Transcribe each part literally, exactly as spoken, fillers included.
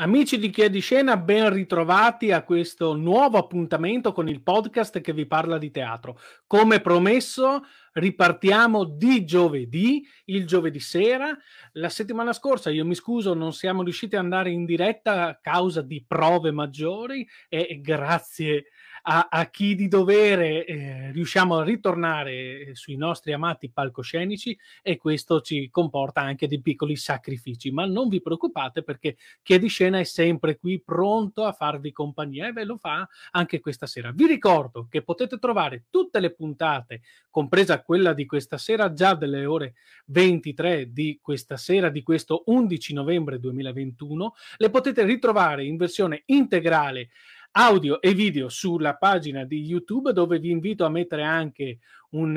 Amici di Chi di Scena, ben ritrovati a questo nuovo appuntamento con il podcast che vi parla di teatro. Come promesso, ripartiamo di giovedì, il giovedì sera. La settimana scorsa, io mi scuso, non siamo riusciti ad andare in diretta a causa di prove maggiori e grazie a, a chi di dovere eh, riusciamo a ritornare sui nostri amati palcoscenici, e questo ci comporta anche dei piccoli sacrifici. Ma non vi preoccupate, perché Chi di Scena è sempre qui pronto a farvi compagnia e ve lo fa anche questa sera. Vi ricordo che potete trovare tutte le puntate, compresa quella di questa sera, già delle ore ventitré di questa sera, di questo undici novembre duemilaventuno. Le potete ritrovare in versione integrale audio e video sulla pagina di YouTube, dove vi invito a mettere anche un,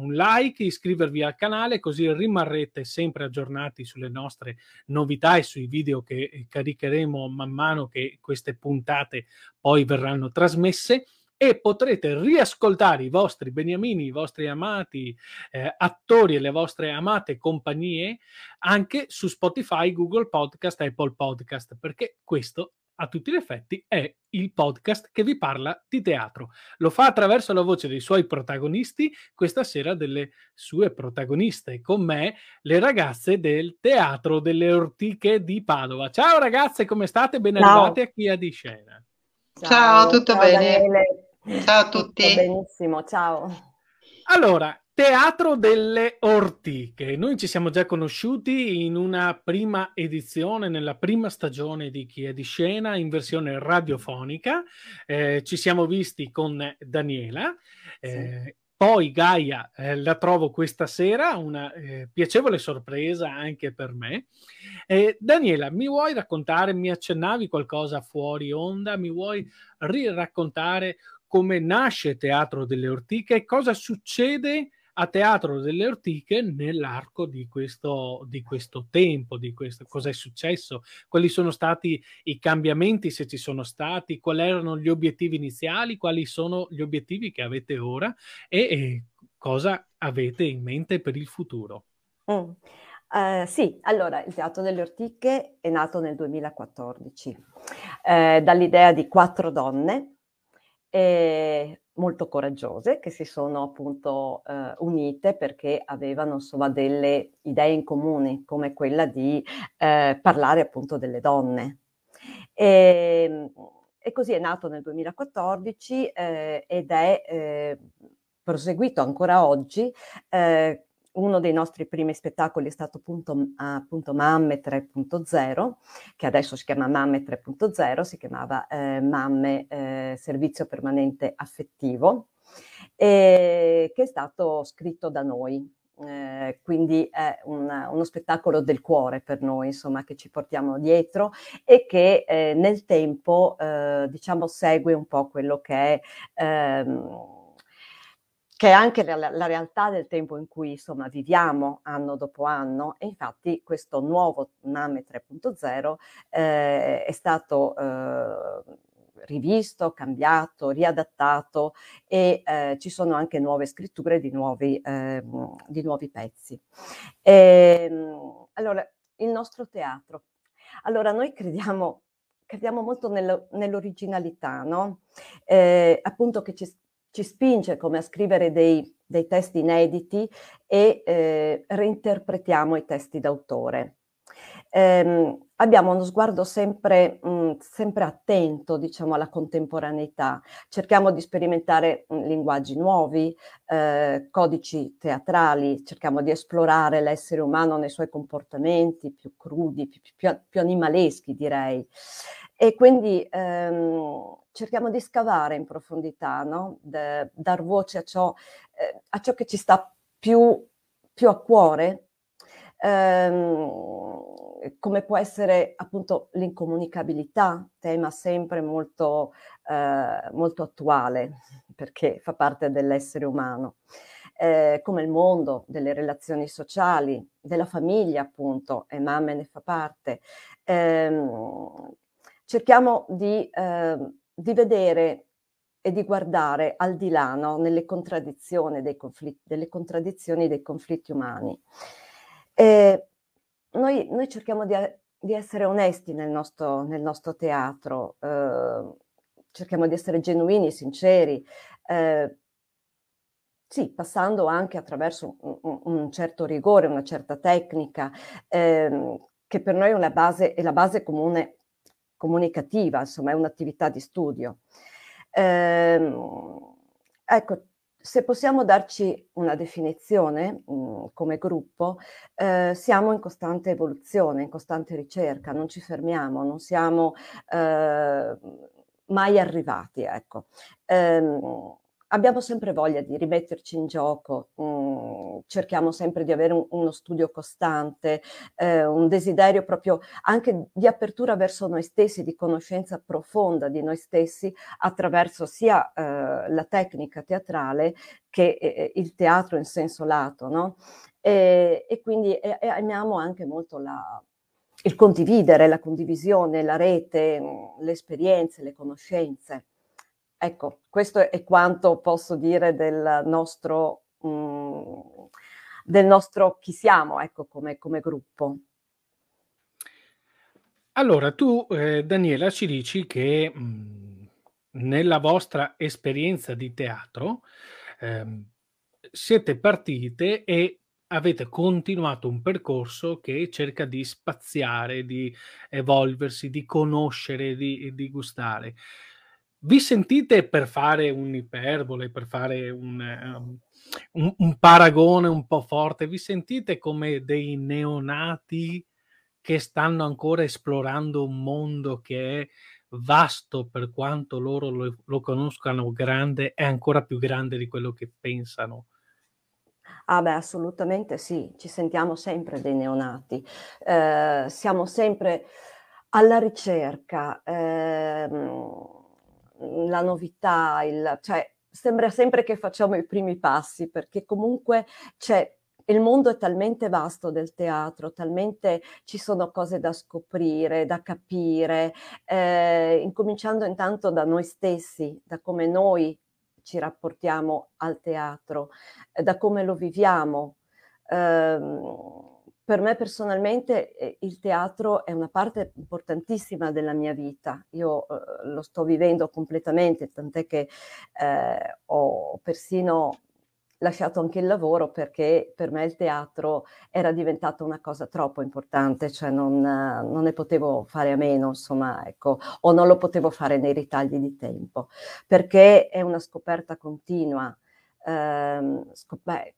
un like, iscrivervi al canale, così rimarrete sempre aggiornati sulle nostre novità e sui video che caricheremo man mano che queste puntate poi verranno trasmesse, e potrete riascoltare i vostri beniamini, i vostri amati eh, attori e le vostre amate compagnie anche su Spotify, Google Podcast, Apple Podcast, perché questo a tutti gli effetti è il podcast che vi parla di teatro. Lo fa attraverso la voce dei suoi protagonisti, questa sera delle sue protagoniste, con me le ragazze del Teatro delle Ortiche di Padova. Ciao ragazze, come state? Ben arrivate a Chi di Scena. Ciao, ciao, tutto ciao, bene? Daniele. Ciao a tutti. Tutto benissimo, ciao. Allora, Teatro delle Ortiche. Noi ci siamo già conosciuti in una prima edizione, nella prima stagione di Chi è di Scena, in versione radiofonica. Eh, ci siamo visti con Daniela. Eh, sì. Poi Gaia eh, la trovo questa sera, una eh, piacevole sorpresa anche per me. Eh, Daniela, mi vuoi raccontare, mi accennavi qualcosa fuori onda, mi vuoi riraccontare come nasce Teatro delle Ortiche e cosa succede a Teatro delle Ortiche nell'arco di questo, di questo tempo, di questo, cosa è successo, quali sono stati i cambiamenti, se ci sono stati, quali erano gli obiettivi iniziali, quali sono gli obiettivi che avete ora e, e cosa avete in mente per il futuro. Mm. Uh, sì, allora il Teatro delle Ortiche è nato nel duemilaquattordici eh, dall'idea di quattro donne e molto coraggiose, che si sono appunto eh, unite perché avevano insomma delle idee in comune, come quella di eh, parlare appunto delle donne. E, e così è nato nel duemilaquattordici eh, ed è eh, proseguito ancora oggi. Eh, uno dei nostri primi spettacoli è stato appunto, appunto Mamme tre punto zero, che adesso si chiama Mamme tre punto zero, si chiamava eh, Mamme eh, Servizio Permanente Affettivo, e che è stato scritto da noi. Eh, quindi è una, uno spettacolo del cuore per noi, insomma, che ci portiamo dietro e che eh, nel tempo, eh, diciamo, segue un po' quello che è... Ehm, che è anche la, la realtà del tempo in cui insomma viviamo anno dopo anno, e infatti questo nuovo Mamme tre punto zero eh, è stato eh, rivisto, cambiato, riadattato, e eh, ci sono anche nuove scritture di nuovi, eh, di nuovi pezzi. E, allora, il nostro teatro. Allora, noi crediamo, crediamo molto nel, nell'originalità, no? Eh, appunto che ci ci spinge come a scrivere dei, dei testi inediti e eh, reinterpretiamo i testi d'autore. Eh, abbiamo uno sguardo sempre, mh, sempre attento, diciamo, alla contemporaneità. Cerchiamo di sperimentare mh, linguaggi nuovi, eh, codici teatrali, cerchiamo di esplorare l'essere umano nei suoi comportamenti più crudi, più, più, più animaleschi, direi. E quindi ehm, cerchiamo di scavare in profondità, no? De, dar voce a ciò, eh, a ciò che ci sta più, più a cuore, ehm, come può essere appunto l'incomunicabilità, tema sempre molto, eh, molto attuale, perché fa parte dell'essere umano, eh, come il mondo, delle relazioni sociali, della famiglia appunto, e Mamme ne fa parte. Ehm, Cerchiamo di, eh, di vedere e di guardare al di là, no? Nelle contraddizioni dei conflitti, delle contraddizioni dei conflitti umani. E noi, noi cerchiamo di, di essere onesti nel nostro, nel nostro teatro, eh, cerchiamo di essere genuini, sinceri, eh, sì, passando anche attraverso un, un certo rigore, una certa tecnica, eh, che per noi è una base, è la base comune comunicativa, insomma, è un'attività di studio. Eh, ecco, se possiamo darci una definizione mh, come gruppo, eh, siamo in costante evoluzione, in costante ricerca, non ci fermiamo, non siamo eh, mai arrivati, ecco. Eh, abbiamo sempre voglia di rimetterci in gioco, mh, cerchiamo sempre di avere un, uno studio costante, eh, un desiderio proprio anche di apertura verso noi stessi, di conoscenza profonda di noi stessi attraverso sia eh, la tecnica teatrale che eh, il teatro in senso lato, no? E, e quindi e, e amiamo anche molto la, il condividere, la condivisione, la rete, mh, le esperienze, le conoscenze. Ecco, questo è quanto posso dire del nostro, mh, del nostro chi siamo, ecco, come, come gruppo. Allora, tu, eh, Daniela, ci dici che mh, nella vostra esperienza di teatro eh, siete partite e avete continuato un percorso che cerca di spaziare, di evolversi, di conoscere, di, di gustare. Vi sentite, per fare un'iperbole, per fare un, um, un, un paragone un po' forte, vi sentite come dei neonati che stanno ancora esplorando un mondo che è vasto, per quanto loro lo, lo conoscano grande, è ancora più grande di quello che pensano? Ah beh, assolutamente sì, ci sentiamo sempre dei neonati, eh, siamo sempre alla ricerca, ehm... la novità, il, cioè sembra sempre che facciamo i primi passi, perché comunque c'è, il mondo è talmente vasto del teatro, talmente ci sono cose da scoprire, da capire, eh, incominciando intanto da noi stessi, da come noi ci rapportiamo al teatro, eh, da come lo viviamo. Eh, Per me personalmente il teatro è una parte importantissima della mia vita, io eh, lo sto vivendo completamente, tant'è che eh, ho persino lasciato anche il lavoro perché per me il teatro era diventato una cosa troppo importante, cioè non, non ne potevo fare a meno, insomma, ecco, o non lo potevo fare nei ritagli di tempo, perché è una scoperta continua. Ehm, scop-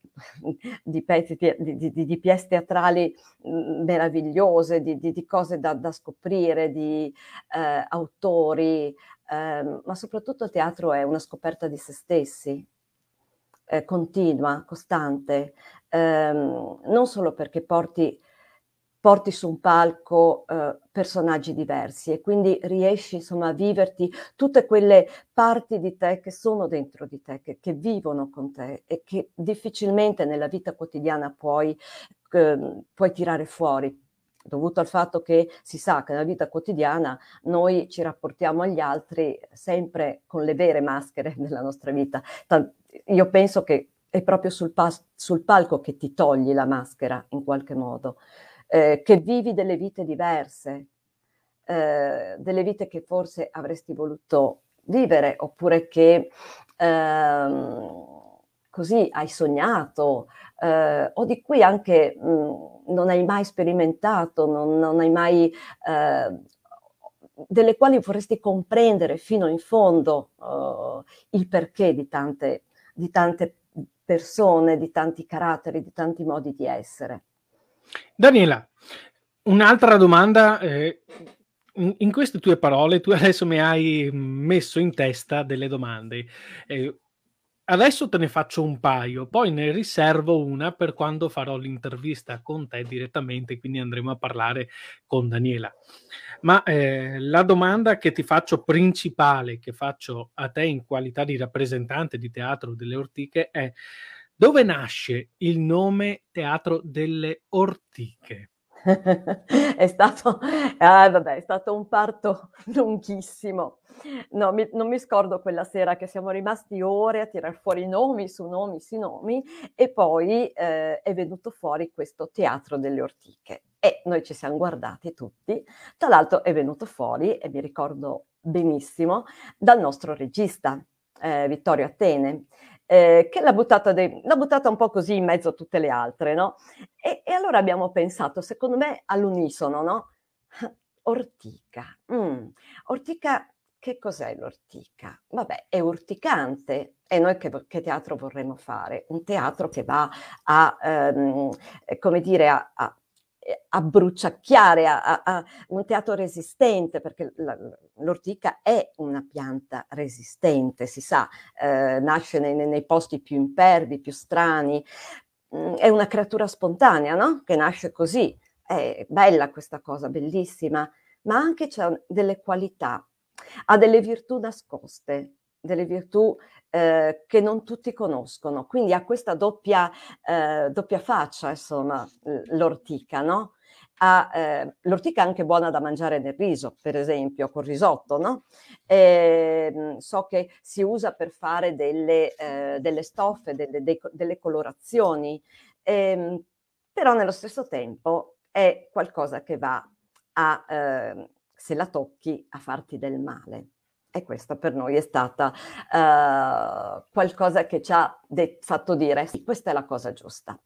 di, pezzi, di, di, di, di pièce teatrali meravigliose, di, di, di cose da, da scoprire, di eh, autori, eh, ma soprattutto il teatro è una scoperta di se stessi, eh, continua, costante, eh, non solo perché porti, porti su un palco eh, personaggi diversi e quindi riesci, insomma, a viverti tutte quelle parti di te che sono dentro di te, che, che vivono con te e che difficilmente nella vita quotidiana puoi, eh, puoi tirare fuori, dovuto al fatto che si sa che nella vita quotidiana noi ci rapportiamo agli altri sempre con le vere maschere della nostra vita. Io penso che è proprio sul, pas- sul palco che ti togli la maschera in qualche modo. Eh, che vivi delle vite diverse, eh, delle vite che forse avresti voluto vivere, oppure che ehm, così hai sognato, eh, o di cui anche mh, non hai mai sperimentato, non, non hai mai, eh, delle quali vorresti comprendere fino in fondo eh, il perché di tante, di tante persone, di tanti caratteri, di tanti modi di essere. Daniela, un'altra domanda, eh, in queste tue parole tu adesso mi hai messo in testa delle domande, eh, adesso te ne faccio un paio, poi ne riservo una per quando farò l'intervista con te direttamente, quindi andremo a parlare con Daniela, ma eh, la domanda che ti faccio principale, che faccio a te in qualità di rappresentante di Teatro delle Ortiche è: dove nasce il nome Teatro delle Ortiche? è, stato, ah, vabbè, è stato un parto lunghissimo. No, mi, non mi scordo quella sera che siamo rimasti ore a tirar fuori nomi su nomi, su nomi, e poi eh, è venuto fuori questo Teatro delle Ortiche. E noi ci siamo guardati tutti, tra l'altro è venuto fuori, e mi ricordo benissimo, dal nostro regista, eh, Vittorio Atene, eh, che l'ha buttata, l'ha buttata un po' così in mezzo a tutte le altre, no? E, e allora abbiamo pensato, secondo me all'unisono, no? Ortica, mm. Ortica, che cos'è l'ortica? Vabbè, è urticante. E noi che, che teatro vorremmo fare? Un teatro che va a, ehm, come dire, a, a, a bruciacchiare, a, a un teatro resistente, perché l'ortica è una pianta resistente, si sa, eh, nasce nei, nei posti più impervi, più strani, è una creatura spontanea, no? Che nasce così, è bella questa cosa, bellissima, ma anche c'ha delle qualità, ha delle virtù nascoste, delle virtù eh, che non tutti conoscono, quindi ha questa doppia, eh, doppia faccia, insomma, l'ortica, no? Ha, eh, l'ortica è anche buona da mangiare nel riso, per esempio, col risotto, no? E, so che si usa per fare delle, eh, delle stoffe, delle, dei, delle colorazioni, e, però nello stesso tempo è qualcosa che va a, eh, se la tocchi, a farti del male. E questa per noi è stata uh, qualcosa che ci ha fatto dire sì, questa è la cosa giusta.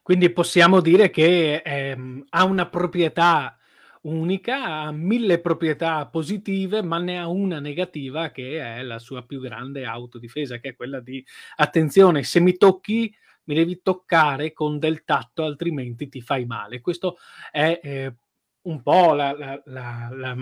Quindi possiamo dire che ehm, ha una proprietà unica, ha mille proprietà positive, ma ne ha una negativa che è la sua più grande autodifesa, che è quella di attenzione, se mi tocchi mi devi toccare con del tatto, altrimenti ti fai male. Questo è eh, un po' la... la, la, la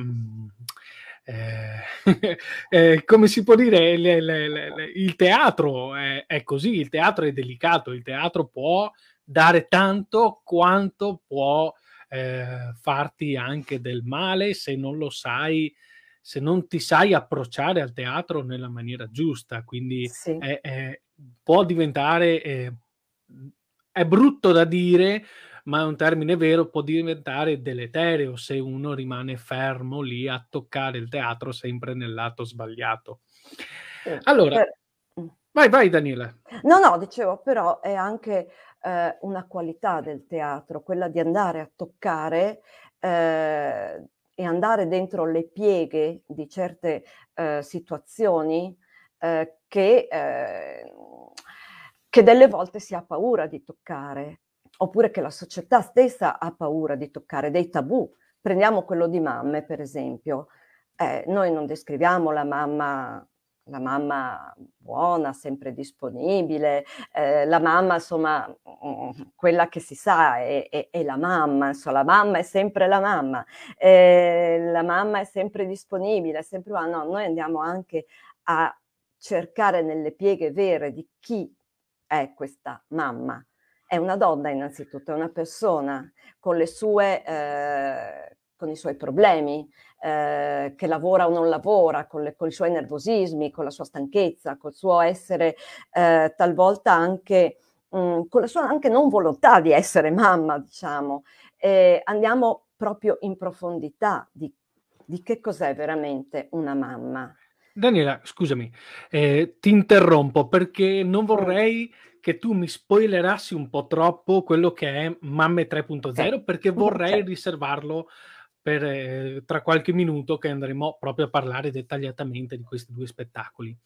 Eh, eh, come si può dire, le, le, le, le, il teatro è, è così, il teatro è delicato, il teatro può dare tanto quanto può eh, farti anche del male se non lo sai, se non ti sai approcciare al teatro nella maniera giusta, quindi sì. è, è, può diventare è, è brutto da dire, ma è un termine vero, può diventare deleterio se uno rimane fermo lì a toccare il teatro sempre nel lato sbagliato. Allora, per... vai, vai Daniela. No, no, dicevo, però è anche eh, una qualità del teatro, quella di andare a toccare eh, e andare dentro le pieghe di certe eh, situazioni eh, che, eh, che delle volte si ha paura di toccare, oppure che la società stessa ha paura di toccare, dei tabù. Prendiamo quello di mamme, per esempio. Eh, noi non descriviamo la mamma, la mamma buona, sempre disponibile, eh, la mamma, insomma, quella che si sa è, è, è la mamma, insomma, la mamma è sempre la mamma, eh, la mamma è sempre disponibile, è sempre... No, noi andiamo anche a cercare nelle pieghe vere di chi è questa mamma. È una donna innanzitutto, è una persona con le sue, eh, con i suoi problemi, eh, che lavora o non lavora, con, le, con i suoi nervosismi, con la sua stanchezza, col suo essere eh, talvolta anche, mh, con la sua anche non volontà di essere mamma, diciamo. E andiamo proprio in profondità di, di che cos'è veramente una mamma. Daniela, scusami, eh, ti interrompo perché non vorrei... che tu mi spoilerassi un po' troppo quello che è Mamme tre punto zero, perché vorrei riservarlo per, eh, tra qualche minuto, che andremo proprio a parlare dettagliatamente di questi due spettacoli.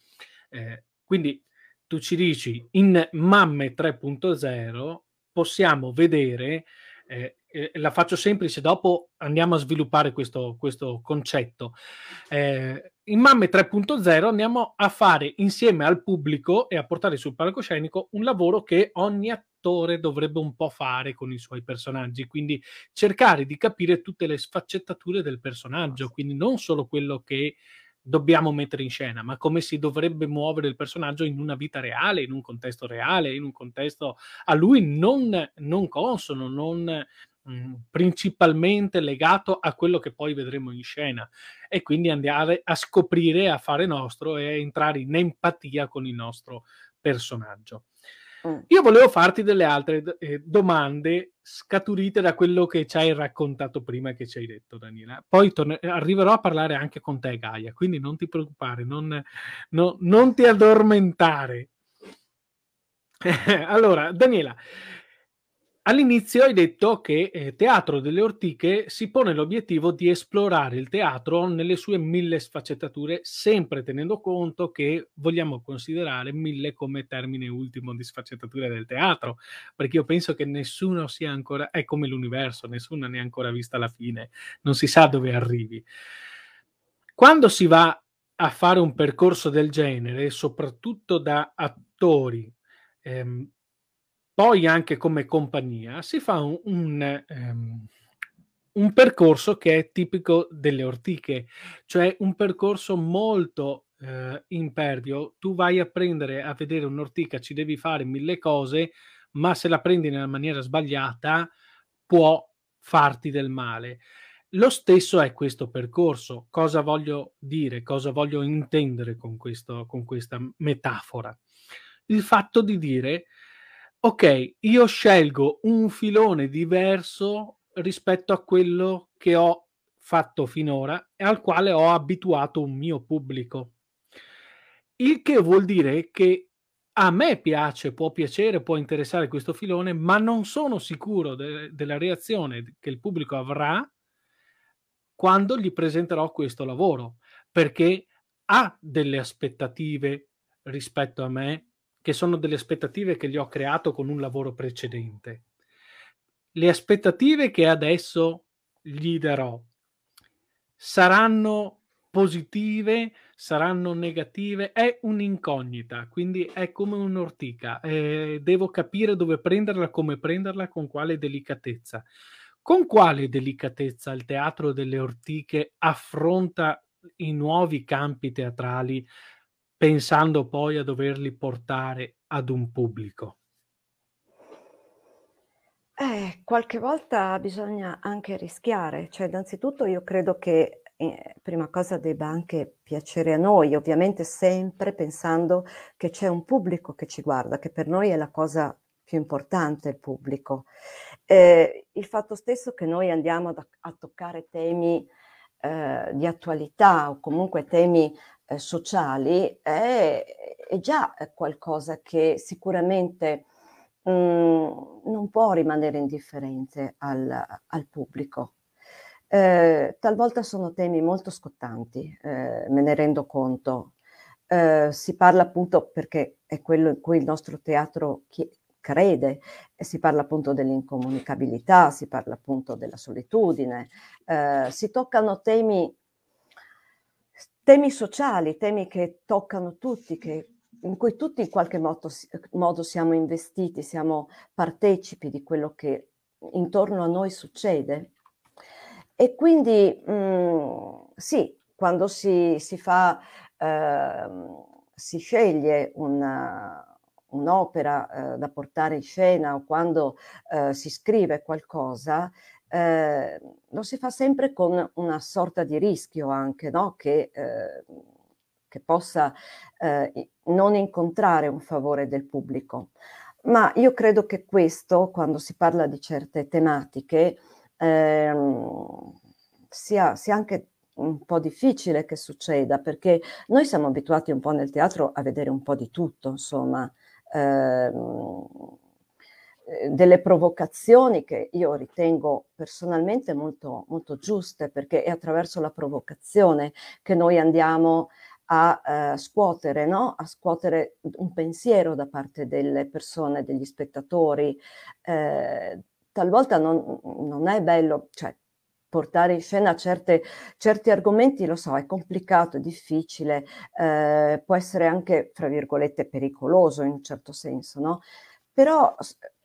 Eh, quindi tu ci dici, in Mamme tre punto zero possiamo vedere, eh, eh, la faccio semplice, dopo andiamo a sviluppare questo, questo concetto. Eh, In Mamme tre punto zero andiamo a fare insieme al pubblico e a portare sul palcoscenico un lavoro che ogni attore dovrebbe un po' fare con i suoi personaggi, quindi cercare di capire tutte le sfaccettature del personaggio, quindi non solo quello che dobbiamo mettere in scena, ma come si dovrebbe muovere il personaggio in una vita reale, in un contesto reale, in un contesto a lui non, non consono, non... principalmente legato a quello che poi vedremo in scena, e quindi andare a scoprire, a fare nostro e entrare in empatia con il nostro personaggio. Mm. Io volevo farti delle altre eh, domande scaturite da quello che ci hai raccontato prima, che ci hai detto Daniela, poi arriverò a parlare anche con te Gaia, quindi non ti preoccupare, non, no, non ti addormentare. Allora Daniela, All'inizio hai detto che eh, Teatro delle Ortiche si pone l'obiettivo di esplorare il teatro nelle sue mille sfaccettature, sempre tenendo conto che vogliamo considerare mille come termine ultimo di sfaccettature del teatro, perché io penso che nessuno sia ancora, è come l'universo, nessuno ne ha ancora vista la fine, non si sa dove arrivi. Quando si va a fare un percorso del genere, soprattutto da attori, ehm, poi anche come compagnia, si fa un, un, um, un percorso che è tipico delle Ortiche, cioè un percorso molto uh, impervio. Tu vai a prendere, a vedere un'ortica, ci devi fare mille cose, ma se la prendi nella maniera sbagliata può farti del male. Lo stesso è questo percorso. Cosa voglio dire? Cosa voglio intendere con, questo, con questa metafora? Il fatto di dire: ok, io scelgo un filone diverso rispetto a quello che ho fatto finora e al quale ho abituato un mio pubblico. Il che vuol dire che a me piace, può piacere, può interessare questo filone, ma non sono sicuro de- della reazione che il pubblico avrà quando gli presenterò questo lavoro, perché ha delle aspettative rispetto a me, che sono delle aspettative che gli ho creato con un lavoro precedente. Le aspettative che adesso gli darò saranno positive, saranno negative, è un'incognita, quindi è come un'ortica, eh, devo capire dove prenderla, come prenderla, con quale delicatezza. Con quale delicatezza il Teatro delle Ortiche affronta i nuovi campi teatrali, pensando poi a doverli portare ad un pubblico? Eh, qualche volta bisogna anche rischiare, cioè innanzitutto io credo che eh, prima cosa debba anche piacere a noi, ovviamente sempre pensando che c'è un pubblico che ci guarda, che per noi è la cosa più importante, il pubblico. Eh, il fatto stesso che noi andiamo ad, a toccare temi eh, di attualità o comunque temi sociali è, è già qualcosa che sicuramente mh, non può rimanere indifferente al, al pubblico. Eh, talvolta sono temi molto scottanti, eh, me ne rendo conto. Eh, si parla appunto, perché è quello in cui il nostro teatro chi- crede, e si parla appunto dell'incomunicabilità, si parla appunto della solitudine, eh, si toccano temi Temi sociali, temi che toccano tutti, che, in cui tutti in qualche modo, modo siamo investiti, siamo partecipi di quello che intorno a noi succede. E quindi mh, sì, quando si, si fa, eh, si sceglie una, un'opera eh, da portare in scena, o quando eh, si scrive qualcosa, Eh, lo si fa sempre con una sorta di rischio anche, no? che, eh, che possa eh, non incontrare un favore del pubblico. Ma io credo che questo, quando si parla di certe tematiche, eh, sia, sia anche un po' difficile che succeda, perché noi siamo abituati un po' nel teatro a vedere un po' di tutto, insomma, eh, delle provocazioni che io ritengo personalmente molto, molto giuste, perché è attraverso la provocazione che noi andiamo a eh, scuotere, no? A scuotere un pensiero da parte delle persone, degli spettatori. Eh, talvolta non, non è bello, cioè, portare in scena certe, certi argomenti, lo so, è complicato, è difficile, eh, può essere anche, fra virgolette, pericoloso in un certo senso, no? Però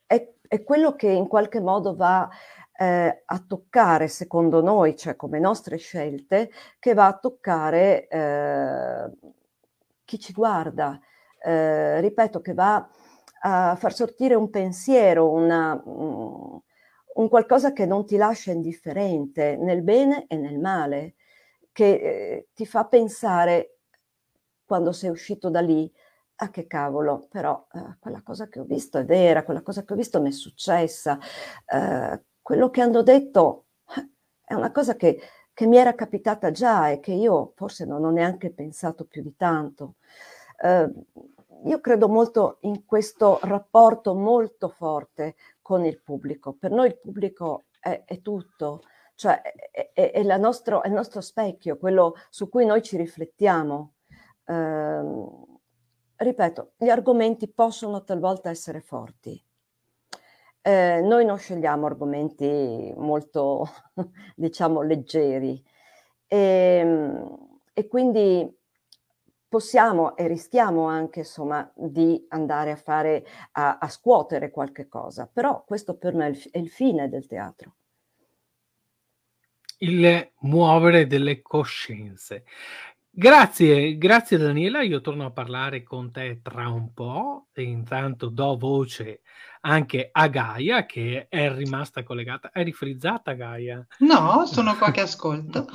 È, è quello che in qualche modo va eh, a toccare, secondo noi, cioè come nostre scelte, che va a toccare eh, chi ci guarda, eh, ripeto, che va a far sortire un pensiero, una, un qualcosa che non ti lascia indifferente nel bene e nel male, che eh, ti fa pensare, quando sei uscito da lì, ah, che cavolo, però eh, quella cosa che ho visto è vera, quella cosa che ho visto mi è successa, eh, quello che hanno detto è una cosa che, che mi era capitata già e che io forse non ho neanche pensato più di tanto. Eh, io credo molto in questo rapporto molto forte con il pubblico. Per noi il pubblico è, è tutto, cioè è, è, è, la nostro, è il nostro specchio, quello su cui noi ci riflettiamo. Eh, ripeto, gli argomenti possono talvolta essere forti. Eh, noi non scegliamo argomenti molto, diciamo, leggeri e, e quindi possiamo e rischiamo anche, insomma, di andare a fare, a, a scuotere qualche cosa, però questo per me è il, è il fine del teatro. Il muovere delle coscienze. Grazie, grazie Daniela, io torno a parlare con te tra un po', e intanto do voce anche a Gaia, che è rimasta collegata. È rifrizzata Gaia? No, sono qua che ascolto.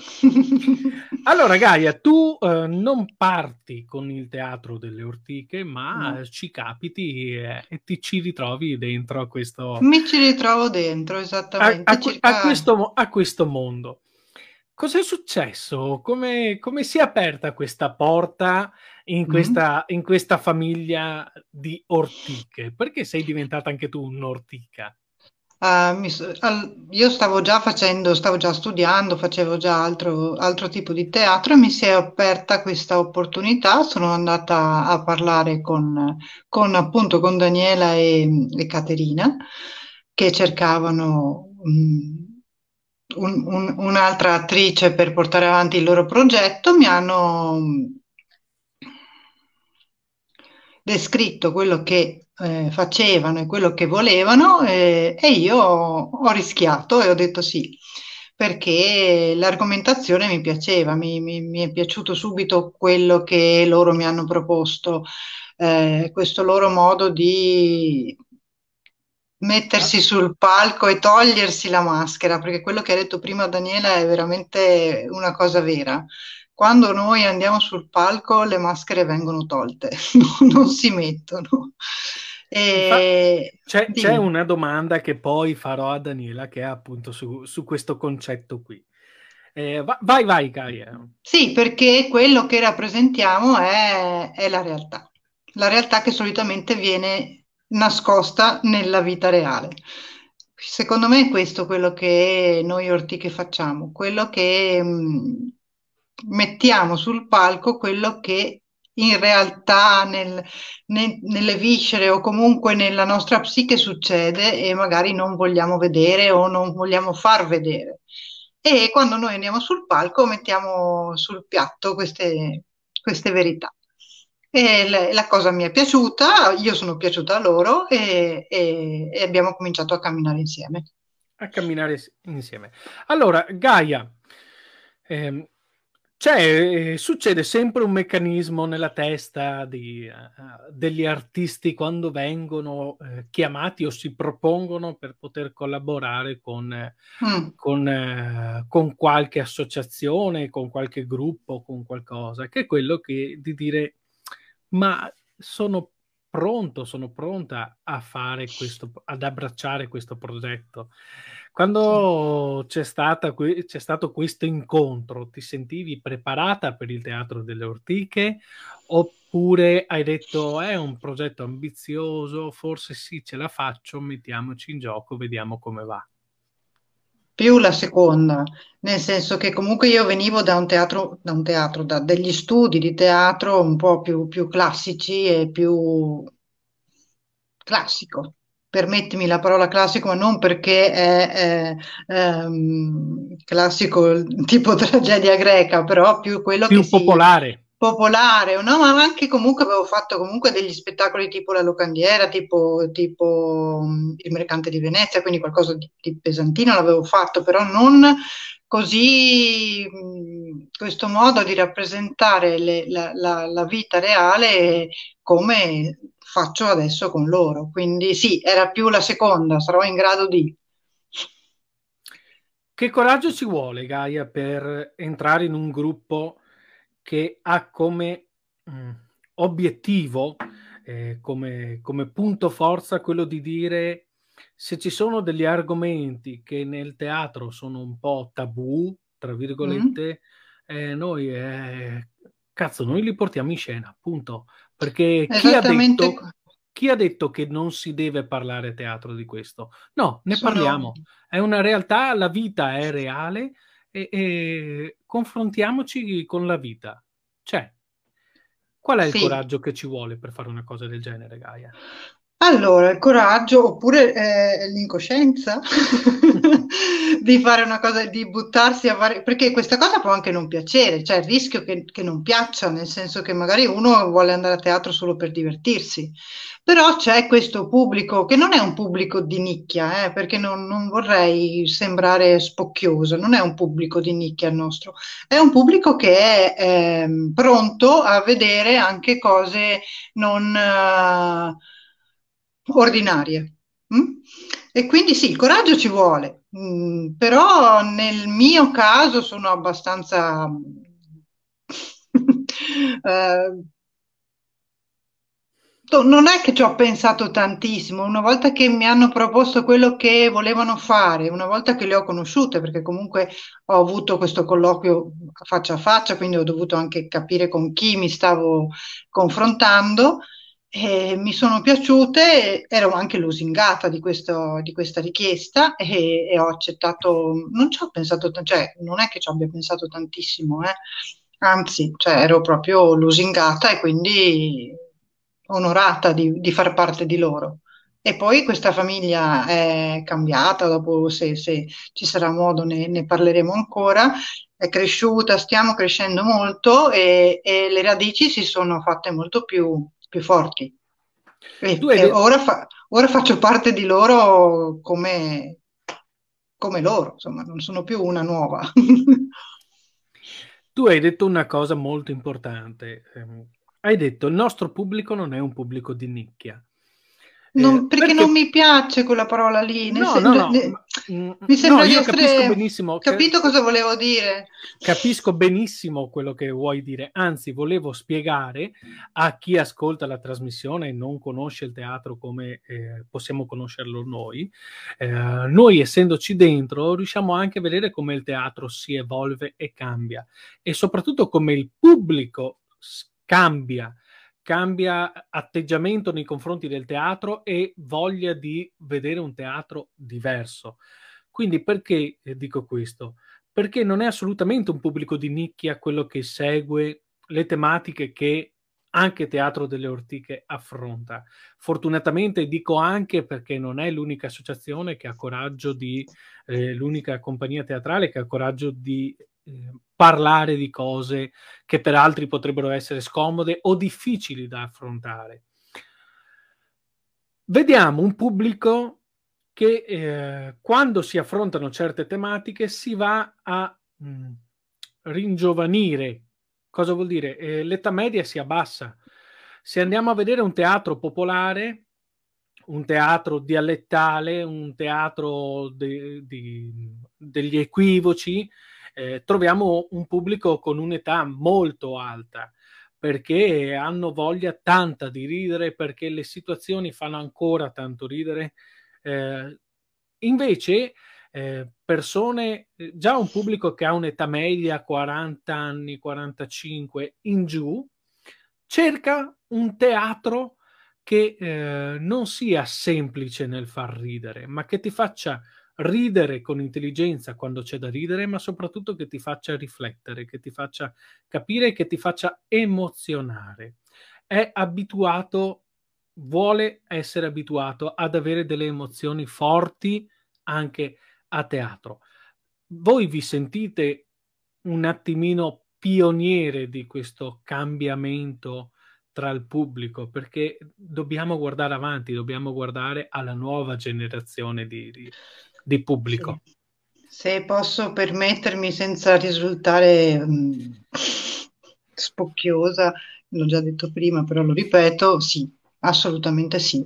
Allora Gaia, tu eh, non parti con il Teatro delle Ortiche, ma no, ci capiti eh, e ti ci ritrovi dentro a questo... Mi ci ritrovo dentro, esattamente. A, a, circa... a, questo, a questo mondo. Cos'è successo? Come, come si è aperta questa porta in questa, mm. in questa famiglia di ortiche? Perché sei diventata anche tu un'ortica? Uh, mi, al, io stavo già facendo, stavo già studiando, facevo già altro, altro tipo di teatro e mi si è aperta questa opportunità. Sono andata a parlare con, con appunto con Daniela e, e Caterina, che cercavano... Mh, Un, un, un'altra attrice per portare avanti il loro progetto. Mi hanno descritto quello che eh, facevano e quello che volevano eh, e io ho rischiato e ho detto sì, perché l'argomentazione mi piaceva, mi, mi, mi è piaciuto subito quello che loro mi hanno proposto, eh, questo loro modo di... mettersi sul palco e togliersi la maschera, perché quello che ha detto prima Daniela è veramente una cosa vera. Quando noi andiamo sul palco le maschere vengono tolte, non si mettono. E... C'è una domanda che poi farò a Daniela, che è appunto su, su questo concetto qui. Eh, vai, vai, Gaia. Sì, perché quello che rappresentiamo è, è la realtà. La realtà che solitamente viene... nascosta nella vita reale. Secondo me è questo quello che noi ortiche facciamo, quello che mh, mettiamo sul palco, quello che in realtà nel, nel, nelle viscere o comunque nella nostra psiche succede e magari non vogliamo vedere o non vogliamo far vedere. E quando noi andiamo sul palco mettiamo sul piatto queste, queste verità. E la, la cosa mi è piaciuta, io sono piaciuta a loro e, e, e abbiamo cominciato a camminare insieme. A camminare insieme. Allora, Gaia, ehm, c'è, succede sempre un meccanismo nella testa di, uh, degli artisti quando vengono uh, chiamati o si propongono per poter collaborare con, mm. con, uh, con qualche associazione, con qualche gruppo, con qualcosa, che è quello che, di dire... ma sono pronto, sono pronta a fare questo, ad abbracciare questo progetto. Quando c'è stata, c'è stato questo incontro, ti sentivi preparata per il Teatro delle Ortiche oppure hai detto è un progetto ambizioso, forse sì ce la faccio, mettiamoci in gioco, vediamo come va? Più la seconda, nel senso che comunque io venivo da un teatro, da un teatro, da degli studi di teatro un po' più, più classici e più classico. Permettimi la parola classico, ma non perché è, è, è classico tipo tragedia greca, però più quello più che popolare. Si... popolare, no? Ma anche comunque avevo fatto comunque degli spettacoli tipo La Locandiera, tipo, tipo Il Mercante di Venezia, quindi qualcosa di, di pesantino l'avevo fatto, però non così, questo modo di rappresentare le, la, la, la vita reale come faccio adesso con loro. Quindi sì, era più la seconda, sarò in grado di... Che coraggio ci vuole, Gaia, per entrare in un gruppo che ha come mh, obiettivo, eh, come, come punto forza, quello di dire se ci sono degli argomenti che nel teatro sono un po' tabù, tra virgolette, mm. eh, noi, eh, cazzo, noi li portiamo in scena, punto. Perché chi ha detto, chi ha detto che non si deve parlare teatro di questo? No, ne Sono... parliamo. È una realtà, la vita è reale e, e confrontiamoci con la vita. C'è. Qual è il sì. coraggio che ci vuole per fare una cosa del genere, Gaia? Allora, il coraggio, oppure eh, l'incoscienza di fare una cosa, di buttarsi a fare, perché questa cosa può anche non piacere, cioè il rischio che, che non piaccia, nel senso che magari uno vuole andare a teatro solo per divertirsi, però c'è questo pubblico, che non è un pubblico di nicchia, eh, perché non, non vorrei sembrare spocchiosa, non è un pubblico di nicchia il nostro, è un pubblico che è eh, pronto a vedere anche cose non... Eh, ordinarie. Mm? E quindi sì, il coraggio ci vuole, mm, però nel mio caso sono abbastanza eh, to- non è che ci ho pensato tantissimo. Una volta che mi hanno proposto quello che volevano fare, una volta che le ho conosciute, perché comunque ho avuto questo colloquio faccia a faccia, quindi ho dovuto anche capire con chi mi stavo confrontando. E mi sono piaciute, ero anche lusingata di, questo, di questa richiesta e, e ho accettato, non ci ho pensato, cioè non è che ci abbia pensato tantissimo, eh. Anzi, cioè, ero proprio lusingata e quindi onorata di, di far parte di loro. E poi questa famiglia è cambiata, dopo se, se ci sarà modo ne, ne parleremo ancora, è cresciuta, stiamo crescendo molto e, e le radici si sono fatte molto più... più forti. E, tu hai detto... ora, fa, ora faccio parte di loro come, come loro, insomma, non sono più una nuova. Tu hai detto una cosa molto importante. Eh, hai detto il nostro pubblico non è un pubblico di nicchia. Non, eh, perché, perché non mi piace quella parola lì. Nel no, sen- no, no, ne, ma, mi sembra no, di io essere... capisco benissimo. Capito che... cosa volevo dire? Capisco benissimo quello che vuoi dire. Anzi, volevo spiegare a chi ascolta la trasmissione e non conosce il teatro come eh, possiamo conoscerlo noi. Eh, noi, essendoci dentro, riusciamo anche a vedere come il teatro si evolve e cambia. E soprattutto come il pubblico cambia. Cambia atteggiamento nei confronti del teatro e voglia di vedere un teatro diverso. Quindi perché dico questo? Perché non è assolutamente un pubblico di nicchia quello che segue le tematiche che anche Teatro delle Ortiche affronta. Fortunatamente dico anche perché non è l'unica associazione che ha coraggio di, eh, l'unica compagnia teatrale che ha coraggio di Eh, parlare di cose che per altri potrebbero essere scomode o difficili da affrontare. Vediamo un pubblico che eh, quando si affrontano certe tematiche si va a mh, ringiovanire. Cosa vuol dire? Eh, l'età media si abbassa. Se andiamo a vedere un teatro popolare, un teatro dialettale, un teatro de- de- degli equivoci, Eh, troviamo un pubblico con un'età molto alta perché hanno voglia tanta di ridere, perché le situazioni fanno ancora tanto ridere. Eh, invece eh, persone, già un pubblico che ha un'età media, quaranta anni, quarantacinque in giù, cerca un teatro che eh, non sia semplice nel far ridere, ma che ti faccia ridere con intelligenza quando c'è da ridere, ma soprattutto che ti faccia riflettere, che ti faccia capire, che ti faccia emozionare. È abituato, vuole essere abituato ad avere delle emozioni forti anche a teatro. Voi vi sentite un attimino pioniere di questo cambiamento tra il pubblico, perché dobbiamo guardare avanti, dobbiamo guardare alla nuova generazione di... di... di pubblico. Sì. Se posso permettermi, senza risultare mh, spocchiosa, l'ho già detto prima, però lo ripeto, sì, assolutamente sì.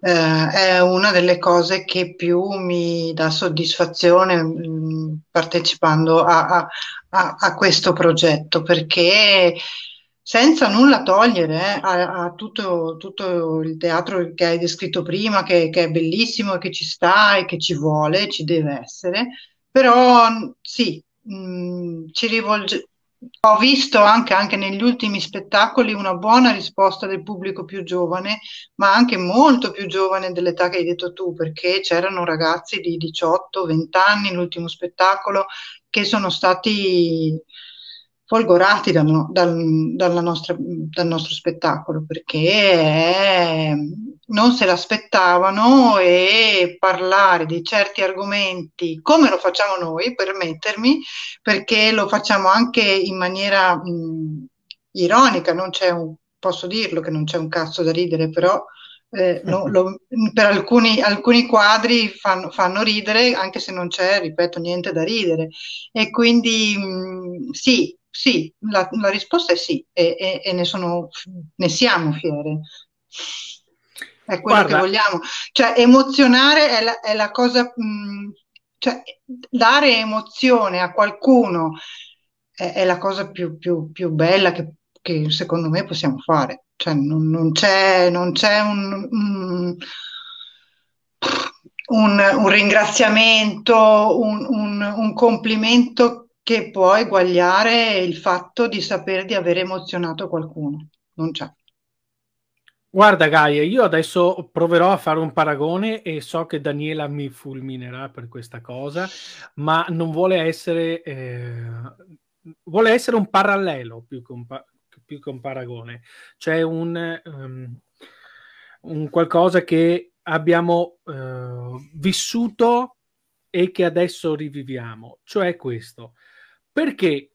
Eh, è una delle cose che più mi dà soddisfazione mh, partecipando a, a, a questo progetto, perché senza nulla togliere eh, a, a tutto, tutto il teatro che hai descritto prima, che, che è bellissimo, che ci sta e che ci vuole, ci deve essere, però sì, mh, ci rivolge, Ho visto anche, anche negli ultimi spettacoli una buona risposta del pubblico più giovane, ma anche molto più giovane dell'età che hai detto tu, perché c'erano ragazzi di diciotto venti anni, l'ultimo spettacolo, che sono stati folgorati da no, dal, dalla nostra, dal nostro spettacolo, perché non se l'aspettavano, e parlare di certi argomenti come lo facciamo noi, permettermi, perché lo facciamo anche in maniera mh, ironica, non c'è un, posso dirlo che non c'è un cazzo da ridere, però eh, no, lo, per alcuni, alcuni quadri fanno, fanno ridere, anche se non c'è, ripeto, niente da ridere, e quindi mh, sì, sì, la, la risposta è sì, e, e, e ne, sono, ne siamo fiere. È quello Guarda. Che vogliamo, cioè emozionare è la, è la cosa, mh, cioè dare emozione a qualcuno è, è la cosa più, più, più bella che, che secondo me possiamo fare, cioè non, non c'è, non c'è un, un, un, un ringraziamento, un, un, un complimento che può eguagliare il fatto di sapere di aver emozionato qualcuno, non c'è. Guarda Gaia, io adesso proverò a fare un paragone e so che Daniela mi fulminerà per questa cosa, ma non vuole essere, eh, vuole essere un parallelo più che un, pa- più che un paragone, cioè un, um, un qualcosa che abbiamo eh, vissuto e che adesso riviviamo, cioè questo. Perché?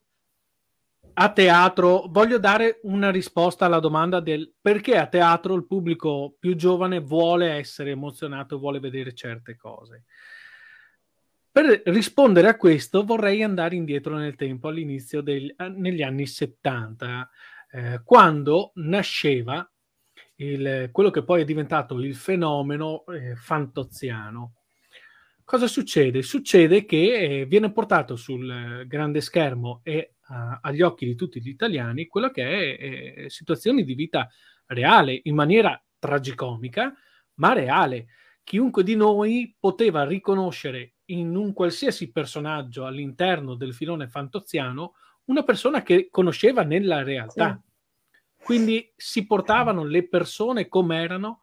A teatro voglio dare una risposta alla domanda del perché a teatro il pubblico più giovane vuole essere emozionato, vuole vedere certe cose. Per rispondere a questo vorrei andare indietro nel tempo, all'inizio del, negli anni settanta, eh, quando nasceva il, quello che poi è diventato il fenomeno eh, fantozziano. Cosa succede? Succede che eh, viene portato sul grande schermo e agli occhi di tutti gli italiani quella che è, è situazioni di vita reale, in maniera tragicomica, ma reale. Chiunque di noi poteva riconoscere in un qualsiasi personaggio all'interno del filone fantozziano una persona che conosceva nella realtà. Sì. Quindi si portavano le persone come erano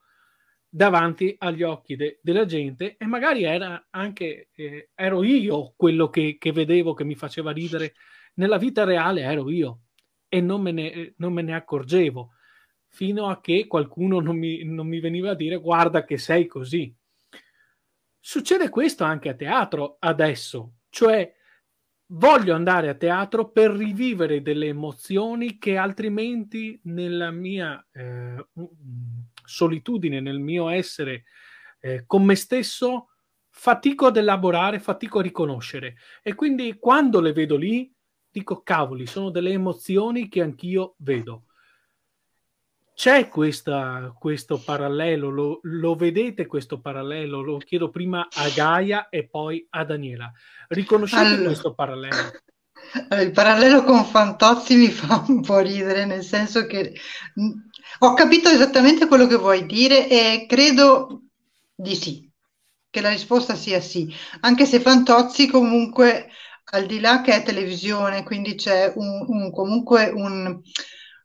davanti agli occhi de- della gente, e magari era anche eh, ero io quello che, che vedevo che mi faceva ridere. Nella vita reale ero io e non me ne, non me ne accorgevo, fino a che qualcuno non mi, non mi veniva a dire guarda che sei così. Succede questo anche a teatro adesso, cioè voglio andare a teatro per rivivere delle emozioni che altrimenti nella mia eh, solitudine, nel mio essere eh, con me stesso, fatico ad elaborare, fatico a riconoscere. E quindi quando le vedo lì, dico, cavoli, sono delle emozioni che anch'io vedo. C'è questa, questo parallelo, lo, lo vedete questo parallelo? Lo chiedo prima a Gaia e poi a Daniela. Riconoscete allora, questo parallelo? Il parallelo con Fantozzi mi fa un po' ridere, nel senso che ho capito esattamente quello che vuoi dire e credo di sì, che la risposta sia sì. Anche se Fantozzi comunque... al di là che è televisione, quindi c'è un, un, comunque un,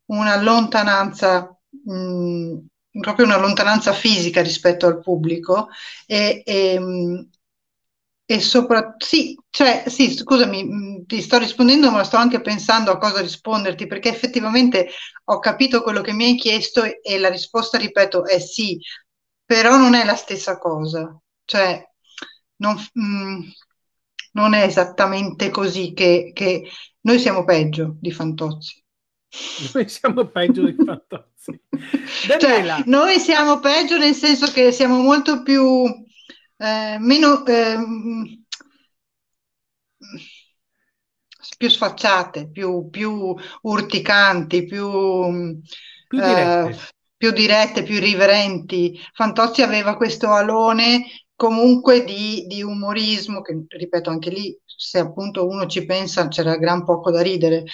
una lontananza, mh, proprio una lontananza fisica rispetto al pubblico, e, e, e soprattutto, sì, cioè, sì, scusami, ti sto rispondendo, ma sto anche pensando a cosa risponderti, perché effettivamente ho capito quello che mi hai chiesto e la risposta, ripeto, è sì, però non è la stessa cosa, cioè, non... Mh, non è esattamente così che, che noi siamo peggio di Fantozzi. Noi siamo peggio di Fantozzi. Cioè, noi siamo peggio nel senso che siamo molto più eh, meno eh, più sfacciate, più, più urticanti, più più dirette. Eh, più dirette, più irriverenti. Fantozzi aveva questo alone comunque di, di umorismo, che ripeto anche lì, se appunto uno ci pensa c'era gran poco da ridere,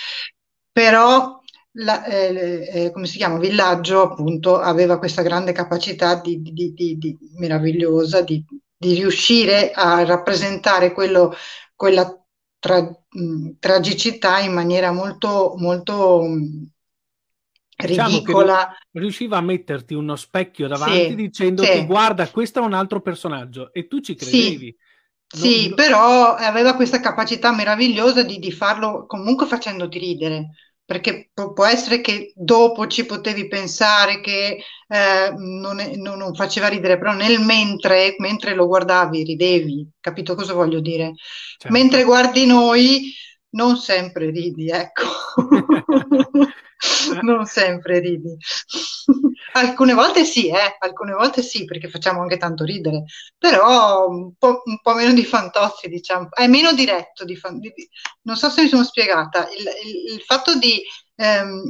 però la, eh, eh, come si chiama, Villaggio appunto aveva questa grande capacità di, di, di, di, meravigliosa di, di riuscire a rappresentare quello, quella tra, mh, tragicità in maniera molto, molto mh, ridicola. Diciamo che riusciva a metterti uno specchio davanti, sì, dicendoti sì, guarda, questo è un altro personaggio, e tu ci credevi. Sì, non, sì non... però aveva questa capacità meravigliosa di, di farlo comunque facendoti ridere, perché può essere che dopo ci potevi pensare che eh, non, è, non, non faceva ridere, però nel mentre, mentre lo guardavi ridevi, capito cosa voglio dire? Certo. Mentre guardi Noi non sempre ridi, ecco, non sempre ridi. Alcune volte sì, eh, alcune volte sì, perché facciamo anche tanto ridere, però un po', un po' meno di fantozzi, diciamo, è meno diretto. Di fan... di... Non so se mi sono spiegata, il, il, il fatto di, ehm,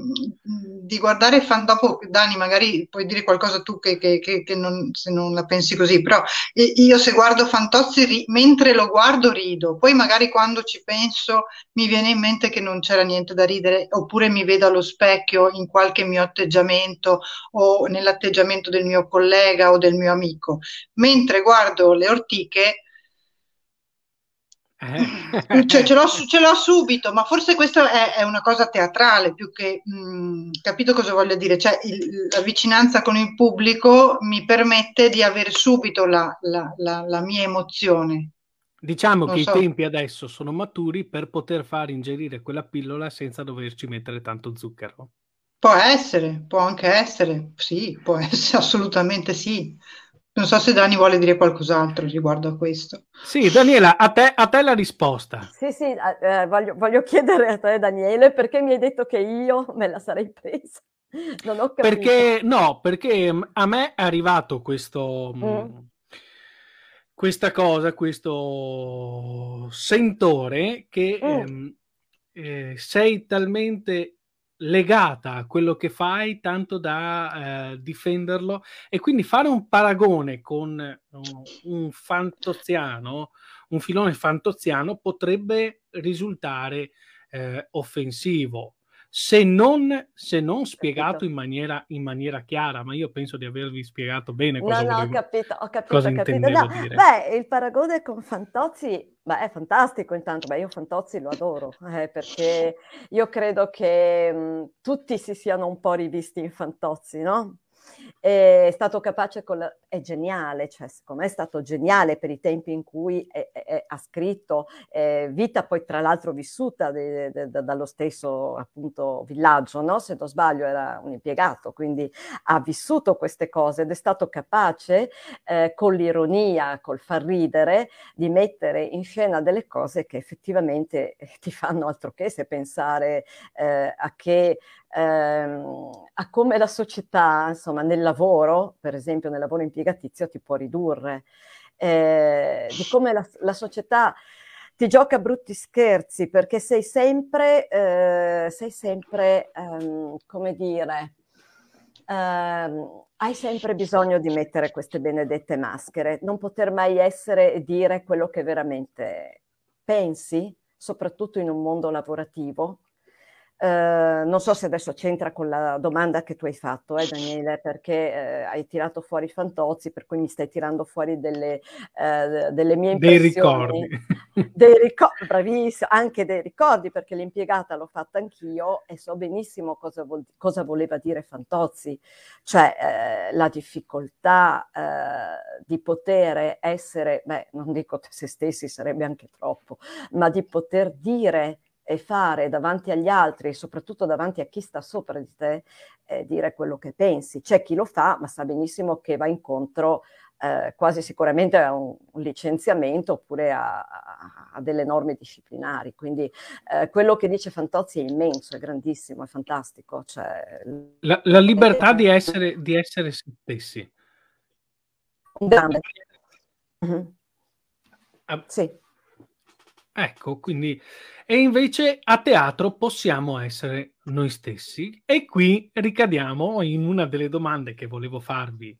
di guardare fan... dopo Dani magari puoi dire qualcosa tu che, che, che, che non, se non la pensi così, però io se guardo fantozzi ri... mentre lo guardo rido, poi magari quando ci penso mi viene in mente che non c'era niente da ridere, oppure mi vedo allo specchio in qualche mio atteggiamento o nell'atteggiamento del mio collega o del mio amico. Mentre guardo Le Ortiche, eh. cioè, ce, l'ho, ce l'ho subito, ma forse questa è, è una cosa teatrale più che, mh, capito cosa voglio dire? Cioè, il, la vicinanza con il pubblico mi permette di avere subito la, la, la, la mia emozione. Diciamo non che so. I tempi adesso sono maturi per poter far ingerire quella pillola senza doverci mettere tanto zucchero. Può essere, può anche essere, sì, può essere, assolutamente sì. Non so se Dani vuole dire qualcos'altro riguardo a questo. Sì, Daniela, a te, a te la risposta. Sì, sì, eh, voglio, voglio chiedere a te, Daniele, perché mi hai detto che io me la sarei presa. Non ho capito. Perché, no, perché a me è arrivato questo... Mm. Questa cosa, questo sentore che mm. ehm, eh, sei talmente legata a quello che fai, tanto da eh, difenderlo, e quindi fare un paragone con uh, un fantoziano, un filone fantoziano, potrebbe risultare eh, offensivo, se non, se non spiegato in maniera, in maniera chiara, ma io penso di avervi spiegato bene cosa no, no, volevo, ho capito, ho capito, cosa ho capito. No, dire. Beh, il paragone con Fantozzi beh, è fantastico intanto, beh, io Fantozzi lo adoro, eh, perché io credo che mh, tutti si siano un po' rivisti in Fantozzi, no? È stato capace, con la... è geniale, cioè secondo me è stato geniale per i tempi in cui è, è, è, ha scritto, eh, vita poi tra l'altro vissuta de, de, de, dallo stesso appunto Villaggio, no? Se non sbaglio era un impiegato, quindi ha vissuto queste cose ed è stato capace eh, con l'ironia, col far ridere, di mettere in scena delle cose che effettivamente ti fanno altro che se pensare eh, a che Ehm, a come la società, insomma, nel lavoro, per esempio nel lavoro impiegatizio, ti può ridurre, eh, di come la, la società ti gioca brutti scherzi, perché sei sempre, eh, sei sempre, ehm, come dire, ehm, hai sempre bisogno di mettere queste benedette maschere, non poter mai essere e dire quello che veramente pensi, soprattutto in un mondo lavorativo. Uh, non so se adesso c'entra con la domanda che tu hai fatto, eh, Daniele, perché eh, hai tirato fuori i Fantozzi, per cui mi stai tirando fuori delle, eh, delle mie impressioni, dei ricordi, dei ricordi bravissimo, anche dei ricordi, perché l'impiegata l'ho fatta anch'io e so benissimo cosa, vo- cosa voleva dire Fantozzi, cioè eh, la difficoltà eh, di poter essere, beh, non dico se stessi, sarebbe anche troppo, ma di poter dire e fare davanti agli altri, soprattutto davanti a chi sta sopra di te, eh, dire quello che pensi. C'è chi lo fa, ma sa benissimo che va incontro eh, quasi sicuramente a un, un licenziamento oppure a, a, a delle norme disciplinari. Quindi eh, quello che dice Fantozzi è immenso, è grandissimo, è fantastico. Cioè, la, la libertà è... di essere, di essere se stessi. Grande. Mm-hmm. Ah. Sì. Ecco, quindi, e invece a teatro possiamo essere noi stessi, e qui ricadiamo in una delle domande che volevo farvi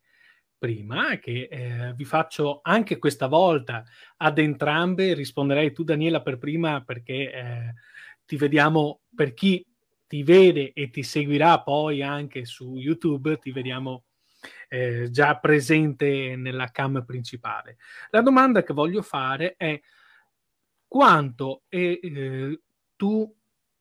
prima, che eh, vi faccio anche questa volta ad entrambe. Risponderei tu, Daniela, per prima, perché eh, ti vediamo, per chi ti vede e ti seguirà poi anche su YouTube, ti vediamo eh, già presente nella cam principale. La domanda che voglio fare è: quanto, e eh, tu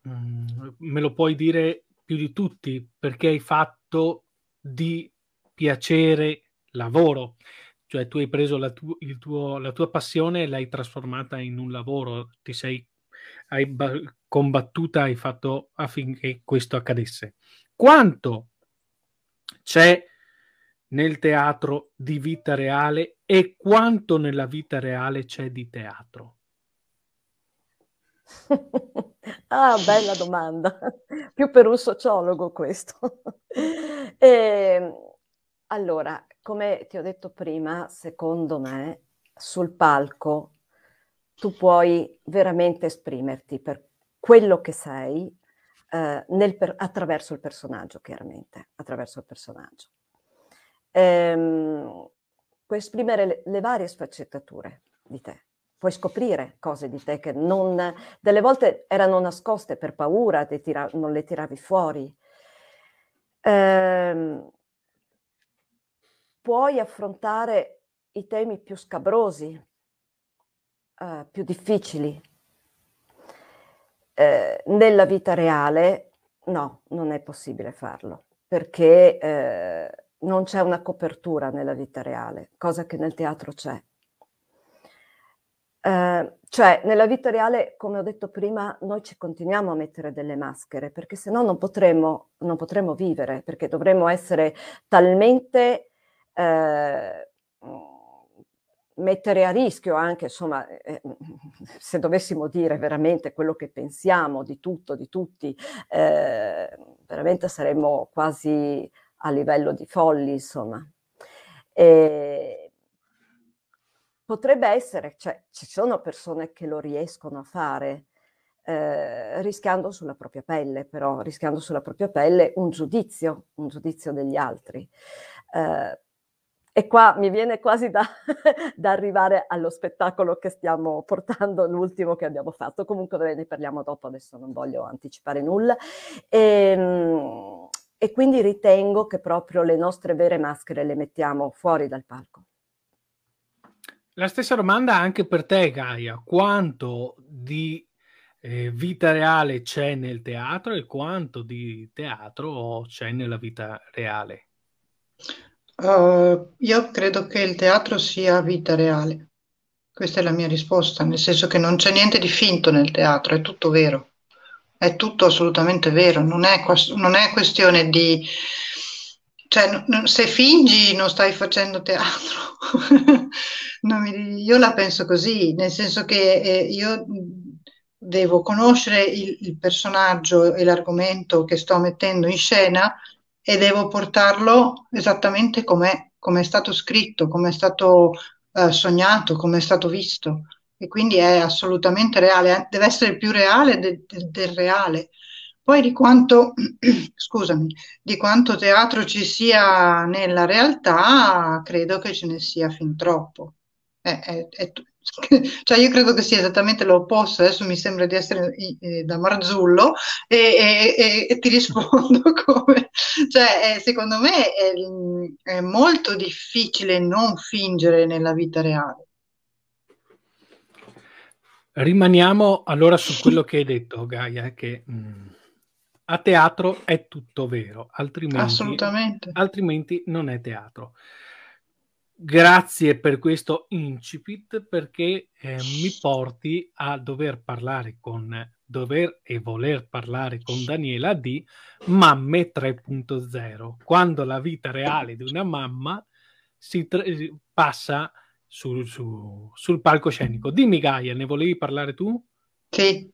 mh, me lo puoi dire più di tutti, perché hai fatto di piacere lavoro, cioè tu hai preso la, tu- il tuo, la tua passione e l'hai trasformata in un lavoro, ti sei hai ba- combattuta, hai fatto affinché questo accadesse. Quanto c'è nel teatro di vita reale e quanto nella vita reale c'è di teatro? Ah, bella domanda, più per un sociologo questo. E, allora, come ti ho detto prima, secondo me sul palco tu puoi veramente esprimerti per quello che sei, eh, nel per, attraverso il personaggio, chiaramente, attraverso il personaggio. Ehm, puoi esprimere le, le varie sfaccettature di te, puoi scoprire cose di te che non, delle volte erano nascoste per paura, te tira, non le tiravi fuori. Ehm, puoi affrontare i temi più scabrosi, eh, più difficili. Eh, nella vita reale no, non è possibile farlo, perché eh, non c'è una copertura nella vita reale, cosa che nel teatro c'è. Eh, cioè, nella vita reale, come ho detto prima, noi ci continuiamo a mettere delle maschere, perché sennò non potremo, non potremo vivere, perché dovremmo essere talmente eh, mettere a rischio anche, insomma, eh, se dovessimo dire veramente quello che pensiamo di tutto, di tutti, eh, veramente saremmo quasi a livello di folli, insomma. E potrebbe essere, cioè ci sono persone che lo riescono a fare, eh, rischiando sulla propria pelle, però rischiando sulla propria pelle un giudizio, un giudizio degli altri. Eh, e qua mi viene quasi da, da arrivare allo spettacolo che stiamo portando, l'ultimo che abbiamo fatto, comunque ne parliamo dopo, adesso non voglio anticipare nulla. E, e quindi ritengo che proprio le nostre vere maschere le mettiamo fuori dal palco. La stessa domanda anche per te, Gaia. Quanto di eh, vita reale c'è nel teatro e quanto di teatro c'è nella vita reale? Uh, io credo che il teatro sia vita reale. Questa è la mia risposta, nel senso che non c'è niente di finto nel teatro, è tutto vero. È tutto assolutamente vero, non è, non è questione di... Cioè, se fingi non stai facendo teatro, non mi, io la penso così, nel senso che eh, io devo conoscere il, il personaggio e l'argomento che sto mettendo in scena e devo portarlo esattamente com'è, com'è stato scritto, com'è stato eh, sognato, com'è stato visto, e quindi è assolutamente reale, deve essere più reale de, de, del reale. Poi di quanto, scusami, di quanto teatro ci sia nella realtà, credo che ce ne sia fin troppo. È, è, è, cioè io credo che sia esattamente l'opposto, adesso mi sembra di essere eh, da Marzullo e, e, e, e ti rispondo come... Cioè è, secondo me è, è molto difficile non fingere nella vita reale. Rimaniamo allora su quello che hai detto, Gaia, che... Mh. A teatro è tutto vero, altrimenti, assolutamente, altrimenti non è teatro. Grazie per questo incipit, perché eh, mi porti a dover parlare con, dover e voler parlare con Daniela di Mamme tre punto zero, quando la vita reale di una mamma si tra- passa sul, su, sul palcoscenico. Dimmi Gaia, ne volevi parlare tu? Sì.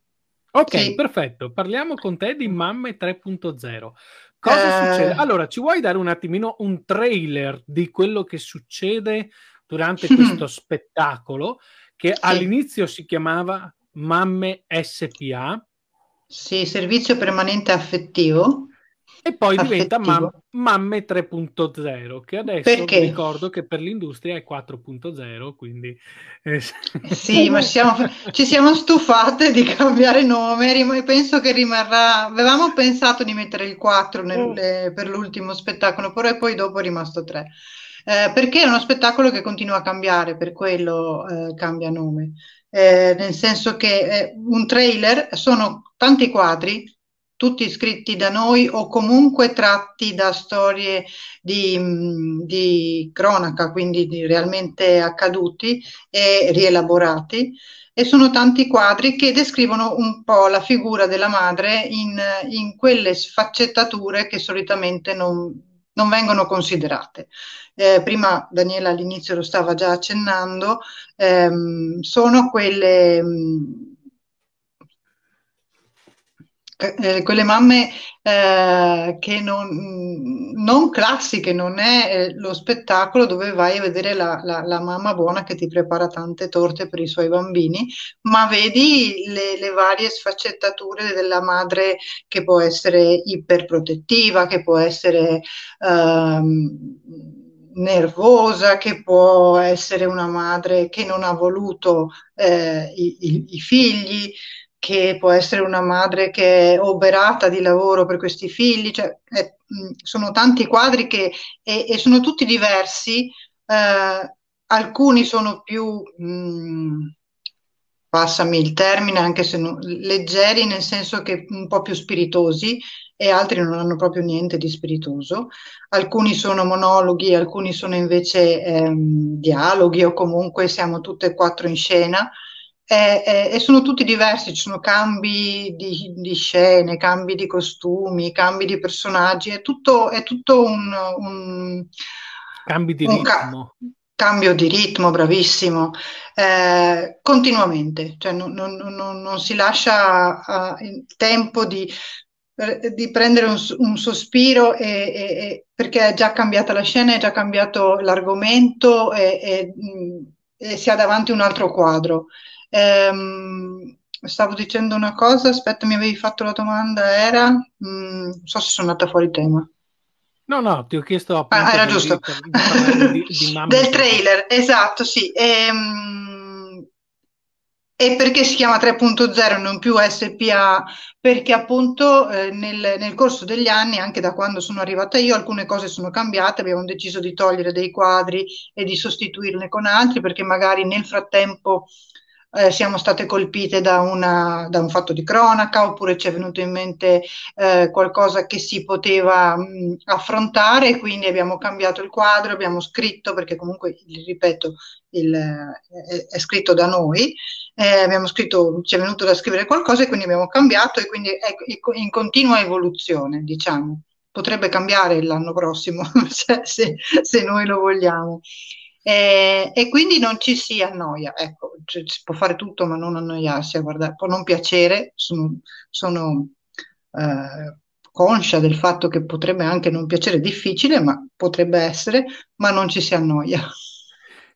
Ok, sì. Perfetto. Parliamo con te di Mamme tre punto zero. Cosa eh... succede? Allora, ci vuoi dare un attimino un trailer di quello che succede durante questo spettacolo che sì. All'inizio si chiamava Mamme S P A. Sì, Servizio Permanente Affettivo. E poi affettivo. Diventa mam- Mamme tre punto zero, che adesso Perché? Vi ricordo che per l'industria è quattro punto zero, quindi... Eh, sì, ma siamo, ci siamo stufate di cambiare nome, rim- penso che rimarrà... Avevamo pensato di mettere il quattro nel, eh, per l'ultimo spettacolo, però poi dopo è rimasto tre. Eh, perché è uno spettacolo che continua a cambiare, per quello eh, cambia nome. eh, nel senso che eh, un trailer sono tanti quadri, tutti scritti da noi o comunque tratti da storie di, di cronaca, quindi di realmente accaduti e rielaborati, e sono tanti quadri che descrivono un po' la figura della madre in, in quelle sfaccettature che solitamente non, non vengono considerate. Eh, prima Daniela all'inizio lo stava già accennando, ehm, sono quelle... Mh, Eh, quelle mamme eh, che non, non classiche, non è eh, lo spettacolo dove vai a vedere la, la, la mamma buona che ti prepara tante torte per i suoi bambini, ma vedi le, le varie sfaccettature della madre che può essere iperprotettiva, che può essere ehm, nervosa, che può essere una madre che non ha voluto eh, i, i, i figli, che può essere una madre che è oberata di lavoro per questi figli, cioè, eh, sono tanti quadri che, e, e sono tutti diversi, eh, alcuni sono più, mh, passami il termine, anche se non, leggeri, nel senso che un po' più spiritosi, e altri non hanno proprio niente di spiritoso, alcuni sono monologhi, alcuni sono invece ehm, dialoghi, o comunque siamo tutte e quattro in scena, Eh, eh, e sono tutti diversi, ci sono cambi di, di scene, cambi di costumi, cambi di personaggi, è tutto, è tutto un, un, cambi di un ritmo. Ca- cambio di ritmo, bravissimo, eh, continuamente, cioè non, non, non, non si lascia uh, il tempo di, di prendere un, un sospiro e, e, e, perché è già cambiata la scena, è già cambiato l'argomento e, e, e si ha davanti un altro quadro. Um, stavo dicendo una cosa, aspetta, mi avevi fatto la domanda, era mm, non so se sono andata fuori tema. No, no, ti ho chiesto appunto, ah, era giusto, di, di, di Mamme del trailer, esatto, sì, e, um, e perché si chiama tre punto zero non più S P A, perché appunto eh, nel, nel corso degli anni, anche da quando sono arrivata io, alcune cose sono cambiate, abbiamo deciso di togliere dei quadri e di sostituirne con altri, perché magari nel frattempo Eh, siamo state colpite da, una, da un fatto di cronaca, oppure ci è venuto in mente eh, qualcosa che si poteva mh, affrontare, quindi abbiamo cambiato il quadro, abbiamo scritto, perché comunque, ripeto, il, eh, è scritto da noi, eh, abbiamo scritto, ci è venuto da scrivere qualcosa e quindi abbiamo cambiato, e quindi è in continua evoluzione, diciamo. Potrebbe cambiare l'anno prossimo, se, se, se noi lo vogliamo. Eh, e quindi non ci si annoia, ecco, cioè, si può fare tutto ma non annoiarsi a guardare, può non piacere, sono, sono eh, conscia del fatto che potrebbe anche non piacere, difficile, ma potrebbe essere, ma non ci si annoia.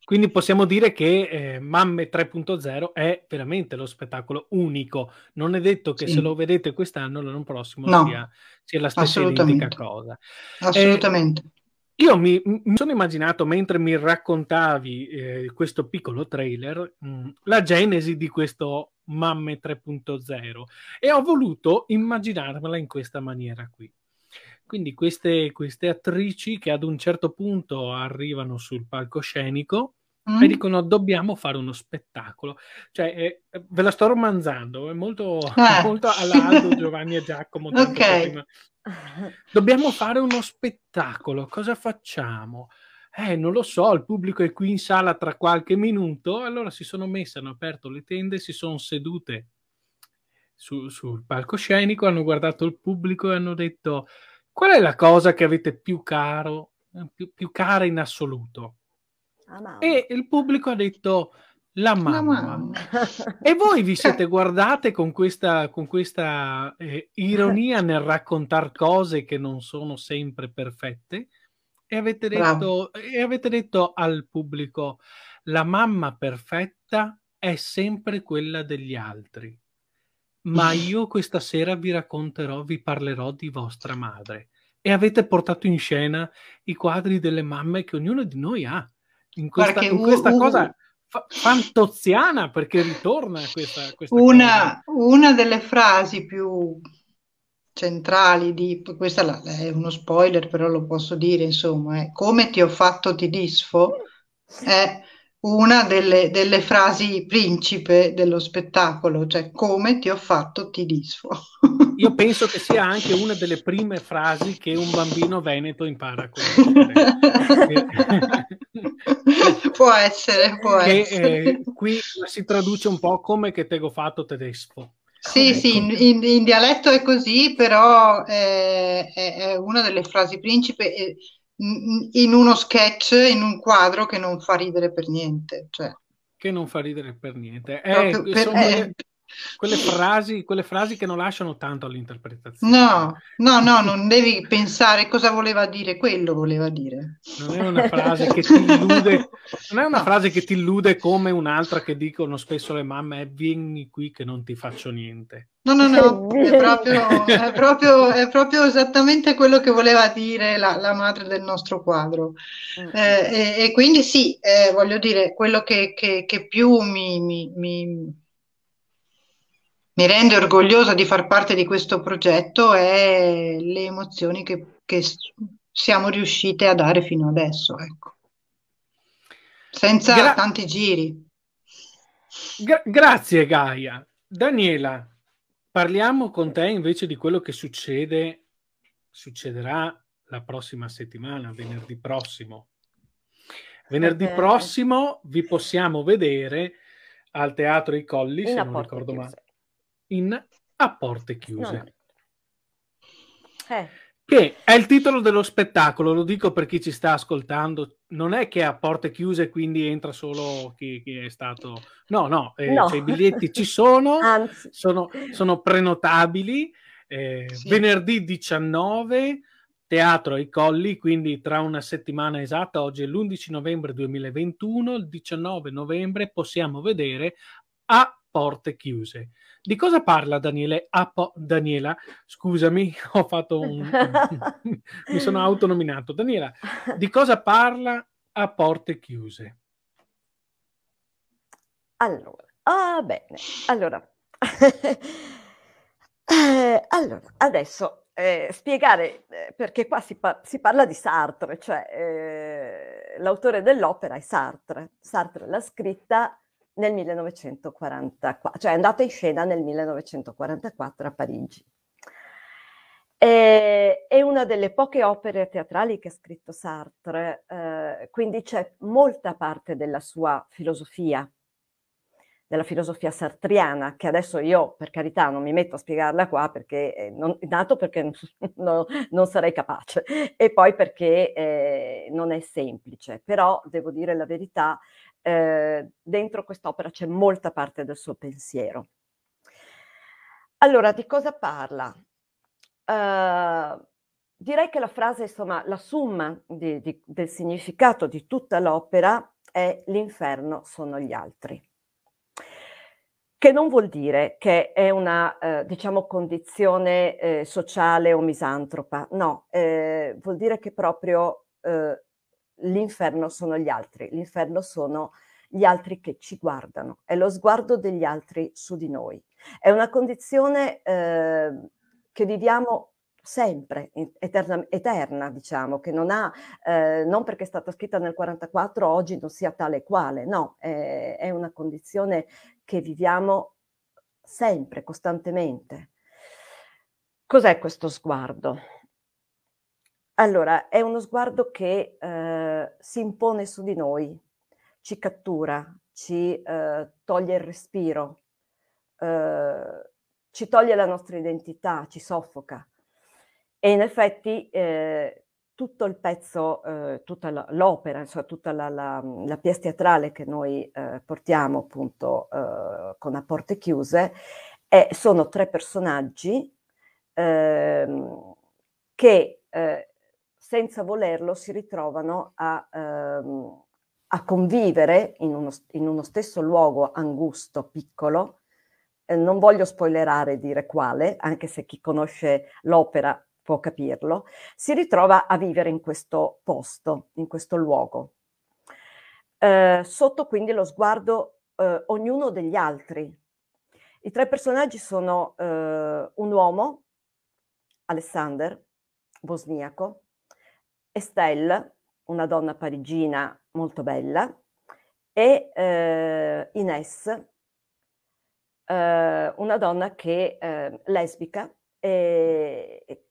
Quindi possiamo dire che eh, Mamme tre punto zero è veramente lo spettacolo unico, non è detto che sì, se lo vedete quest'anno l'anno prossimo no, sia, sia la stessa identica cosa, assolutamente. Eh, Io mi, mi sono immaginato, mentre mi raccontavi eh, questo piccolo trailer, mh, la genesi di questo Mamme tre punto zero, e ho voluto immaginarmela in questa maniera qui. Quindi queste, queste attrici che ad un certo punto arrivano sul palcoscenico mm. e dicono dobbiamo fare uno spettacolo. Cioè, eh, ve la sto romanzando, è molto, eh. molto all'Aldo, Giovanni e Giacomo. Ok. Dobbiamo fare uno spettacolo, cosa facciamo? Eh, non lo so, il pubblico è qui in sala tra qualche minuto. Allora si sono messe, hanno aperto le tende, si sono sedute su, sul palcoscenico, hanno guardato il pubblico e hanno detto: qual è la cosa che avete più caro, più, più cara in assoluto? E il pubblico ha detto la mamma. La mamma. E voi vi siete guardate con questa, con questa eh, ironia nel raccontare cose che non sono sempre perfette, e avete detto, e avete detto al pubblico: la mamma perfetta è sempre quella degli altri, ma io questa sera vi racconterò, vi parlerò di vostra madre. E avete portato in scena i quadri delle mamme che ognuno di noi ha. In questa, Perché, in questa uh, cosa... fantoziana, perché ritorna questa, questa una, una delle frasi più centrali di questa, è uno spoiler però lo posso dire, insomma, è: come ti ho fatto ti disfo, è una delle, delle frasi principe dello spettacolo, cioè come ti ho fatto ti disfo. Io penso che sia anche una delle prime frasi che un bambino veneto impara a conoscere. Può essere, può che, essere. Eh, qui si traduce un po' come che te ho fatto tedesco. Sì, ecco. Sì, in, in, in dialetto è così, però eh, è, è una delle frasi principe eh, in uno sketch, in un quadro che non fa ridere per niente. Cioè. Che non fa ridere per niente. Eh, no, per, sono eh, quelle, quelle, frasi, quelle frasi che non lasciano tanto all'interpretazione. No, no, no, non devi pensare cosa voleva dire, quello voleva dire. Non è una frase che ti illude, non è una no. frase che ti illude come un'altra che dicono spesso le mamme, eh, vieni qui che non ti faccio niente. No, no, no, è proprio, è proprio, è proprio esattamente quello che voleva dire la, la madre del nostro quadro. Eh, e, e quindi sì, eh, voglio dire, quello che, che, che più mi, mi, mi, mi rende orgogliosa di far parte di questo progetto è le emozioni che, che siamo riuscite a dare fino adesso, ecco. Senza Gra- tanti giri. Gra- grazie Gaia. Daniela, parliamo con te invece di quello che succede, succederà la prossima settimana, venerdì prossimo. Venerdì okay. prossimo vi possiamo vedere al Teatro I Colli, in se non ricordo male, in A Porte Chiuse. No. Eh. Che è il titolo dello spettacolo, lo dico per chi ci sta ascoltando, non è che è a porte chiuse quindi entra solo chi, chi è stato... No, no, eh, no. Cioè, i biglietti ci sono, sono, sono prenotabili, eh, sì. Venerdì diciannove, Teatro ai Colli, quindi tra una settimana esatta, oggi è l'undici novembre duemilaventuno, il diciannove novembre possiamo vedere A Porte Chiuse. Di cosa parla Daniele? Ah, po- Daniela, scusami, ho fatto un... mi sono autonominato. Daniela, di cosa parla A Porte Chiuse? Allora, ah, bene. Allora, eh, allora adesso eh, spiegare, eh, perché qua si, par- si parla di Sartre, cioè eh, l'autore dell'opera è Sartre. Sartre l'ha scritta nel millenovecentoquarantaquattro, cioè è andata in scena nel millenovecentoquarantaquattro a Parigi. E, è una delle poche opere teatrali che ha scritto Sartre, eh, quindi c'è molta parte della sua filosofia, della filosofia sartriana, che adesso io, per carità, non mi metto a spiegarla qua, perché non, dato perché no, non sarei capace, e poi perché eh, non è semplice, però devo dire la verità, Eh, dentro quest'opera c'è molta parte del suo pensiero. Allora, di cosa parla? Eh, direi che la frase, insomma, la summa di, di, del significato di tutta l'opera è l'inferno sono gli altri, che non vuol dire che è una, eh, diciamo, condizione eh, sociale o misantropa, no, eh, vuol dire che proprio... Eh, l'inferno sono gli altri, l'inferno sono gli altri che ci guardano, è lo sguardo degli altri su di noi. È una condizione eh, che viviamo sempre, eterna, eterna diciamo, che non ha, eh, non perché è stata scritta nel quarantaquattro oggi non sia tale quale, no, è, è una condizione che viviamo sempre, costantemente. Cos'è questo sguardo? Allora, è uno sguardo che eh, si impone su di noi, ci cattura, ci eh, toglie il respiro, eh, ci toglie la nostra identità, ci soffoca. E in effetti eh, tutto il pezzo, eh, tutta la, l'opera, insomma, tutta la, la, la pièce teatrale che noi eh, portiamo appunto eh, con A Porte Chiuse, è, sono tre personaggi eh, che... Eh, senza volerlo si ritrovano a, ehm, a convivere in uno, in uno stesso luogo angusto, piccolo, eh, non voglio spoilerare e dire quale, anche se chi conosce l'opera può capirlo, si ritrova a vivere in questo posto, in questo luogo. Eh, sotto quindi lo sguardo eh, ognuno degli altri. I tre personaggi sono eh, un uomo, Alexander, bosniaco, Estelle, una donna parigina molto bella, e eh, Inès, eh, una donna che eh, lesbica, e, e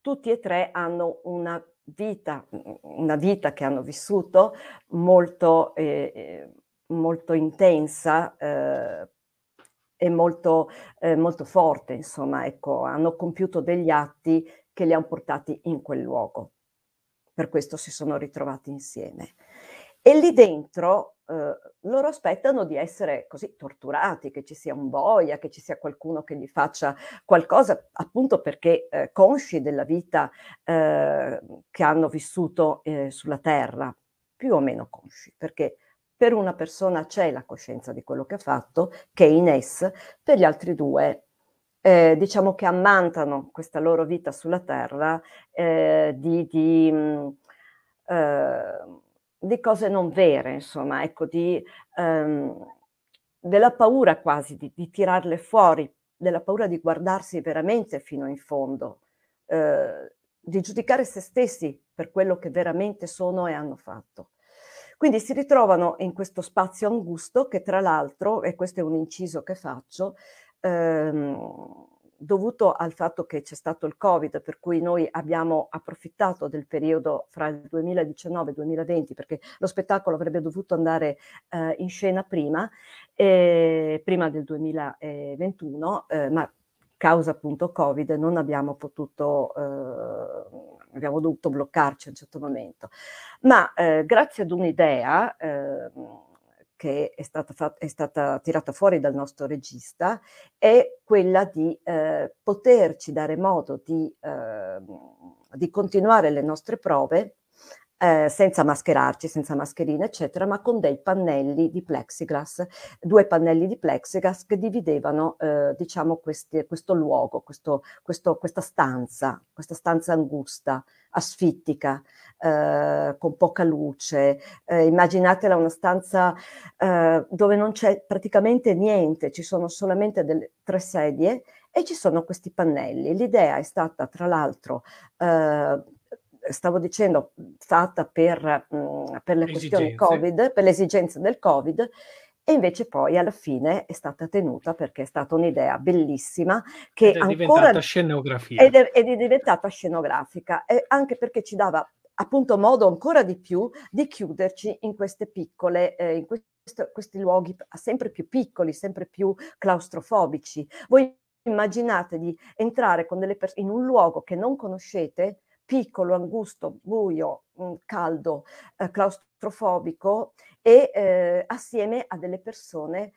tutti e tre hanno una vita, una vita che hanno vissuto molto, eh, molto intensa eh, e molto, eh, molto forte, insomma, ecco, hanno compiuto degli atti che li hanno portati in quel luogo. Per questo si sono ritrovati insieme. E lì dentro eh, loro aspettano di essere così torturati, che ci sia un boia, che ci sia qualcuno che gli faccia qualcosa, appunto perché eh, consci della vita eh, che hanno vissuto eh, sulla terra, più o meno consci, perché per una persona c'è la coscienza di quello che ha fatto, che è Inès, per gli altri due eh, diciamo che ammantano questa loro vita sulla terra eh, di... di mh, eh, di cose non vere, insomma, ecco, di, ehm, della paura quasi di, di tirarle fuori, della paura di guardarsi veramente fino in fondo, eh, di giudicare se stessi per quello che veramente sono e hanno fatto. Quindi si ritrovano in questo spazio angusto che, tra l'altro, e questo è un inciso che faccio, ehm, dovuto al fatto che c'è stato il Covid, per cui noi abbiamo approfittato del periodo fra il duemiladiciannove e il duemilaventi, perché lo spettacolo avrebbe dovuto andare eh, in scena prima, eh, prima del duemilaventuno, eh, ma causa appunto Covid non abbiamo potuto, eh, abbiamo dovuto bloccarci a un certo momento. Ma eh, grazie ad un'idea eh, che è stata, fatta, è stata tirata fuori dal nostro regista, è quella di eh, poterci dare modo di, eh, di continuare le nostre prove eh, senza mascherarci, senza mascherine, eccetera, ma con dei pannelli di plexiglass, due pannelli di plexiglass che dividevano eh, diciamo questi, questo luogo, questo, questo, questa stanza, questa stanza angusta, asfittica, eh, con poca luce. Eh, immaginatela una stanza eh, dove non c'è praticamente niente, ci sono solamente delle, tre sedie e ci sono questi pannelli. L'idea è stata, tra l'altro, eh, stavo dicendo, fatta per, mh, per le questioni Covid, per le esigenze del Covid, e invece poi alla fine è stata tenuta perché è stata un'idea bellissima che ed è ancora diventata scenografia. Ed è, ed è diventata scenografica, e anche perché ci dava appunto modo ancora di più di chiuderci in queste piccole, eh, in questo, questi luoghi sempre più piccoli, sempre più claustrofobici. Voi immaginate di entrare con delle in un luogo che non conoscete, piccolo, angusto, buio, caldo, eh, claustrofobico, e eh, assieme a delle persone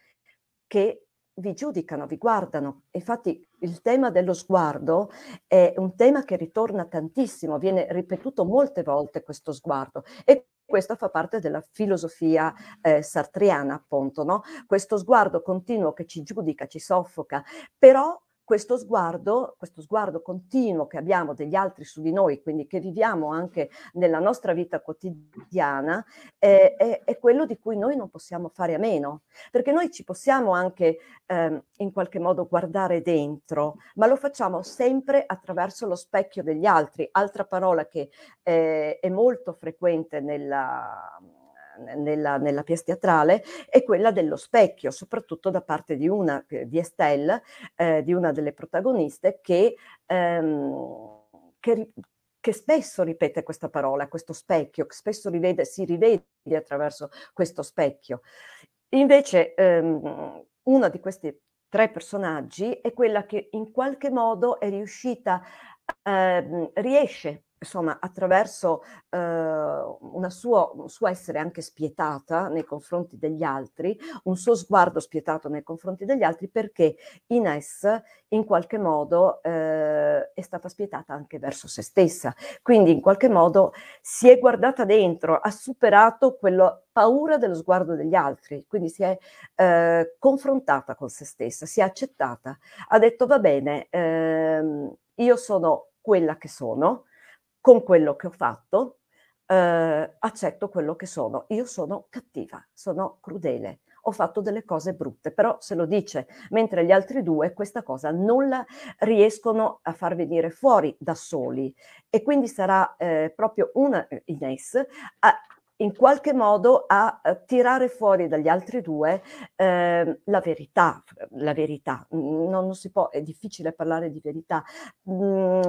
che vi giudicano, vi guardano. Infatti il tema dello sguardo è un tema che ritorna tantissimo, viene ripetuto molte volte questo sguardo, e questo fa parte della filosofia eh, sartriana, appunto, no? Questo sguardo continuo che ci giudica, ci soffoca, però Questo sguardo, questo sguardo continuo che abbiamo degli altri su di noi, quindi che viviamo anche nella nostra vita quotidiana, è, è, è quello di cui noi non possiamo fare a meno, perché noi ci possiamo anche eh, in qualche modo guardare dentro, ma lo facciamo sempre attraverso lo specchio degli altri. Altra parola che eh, è molto frequente nella... Nella, nella pièce teatrale è quella dello specchio, soprattutto da parte di una, di Estelle, eh, di una delle protagoniste, che, ehm, che, che spesso ripete questa parola, questo specchio, che spesso rivede, si rivede attraverso questo specchio. Invece ehm, una di questi tre personaggi è quella che in qualche modo è riuscita, ehm, riesce insomma, attraverso eh, una sua, un suo essere anche spietata nei confronti degli altri, un suo sguardo spietato nei confronti degli altri, perché Inès in qualche modo eh, è stata spietata anche verso se stessa. Quindi in qualche modo si è guardata dentro, ha superato quella paura dello sguardo degli altri, quindi si è eh, confrontata con se stessa, si è accettata, ha detto va bene, ehm, io sono quella che sono, con quello che ho fatto, eh, accetto quello che sono. Io sono cattiva, sono crudele, ho fatto delle cose brutte, però se lo dice, mentre gli altri due questa cosa non la riescono a far venire fuori da soli, e quindi sarà eh, proprio una Inès a, in qualche modo a tirare fuori dagli altri due eh, la verità, la verità. Non, non si può, è difficile parlare di verità. Mm,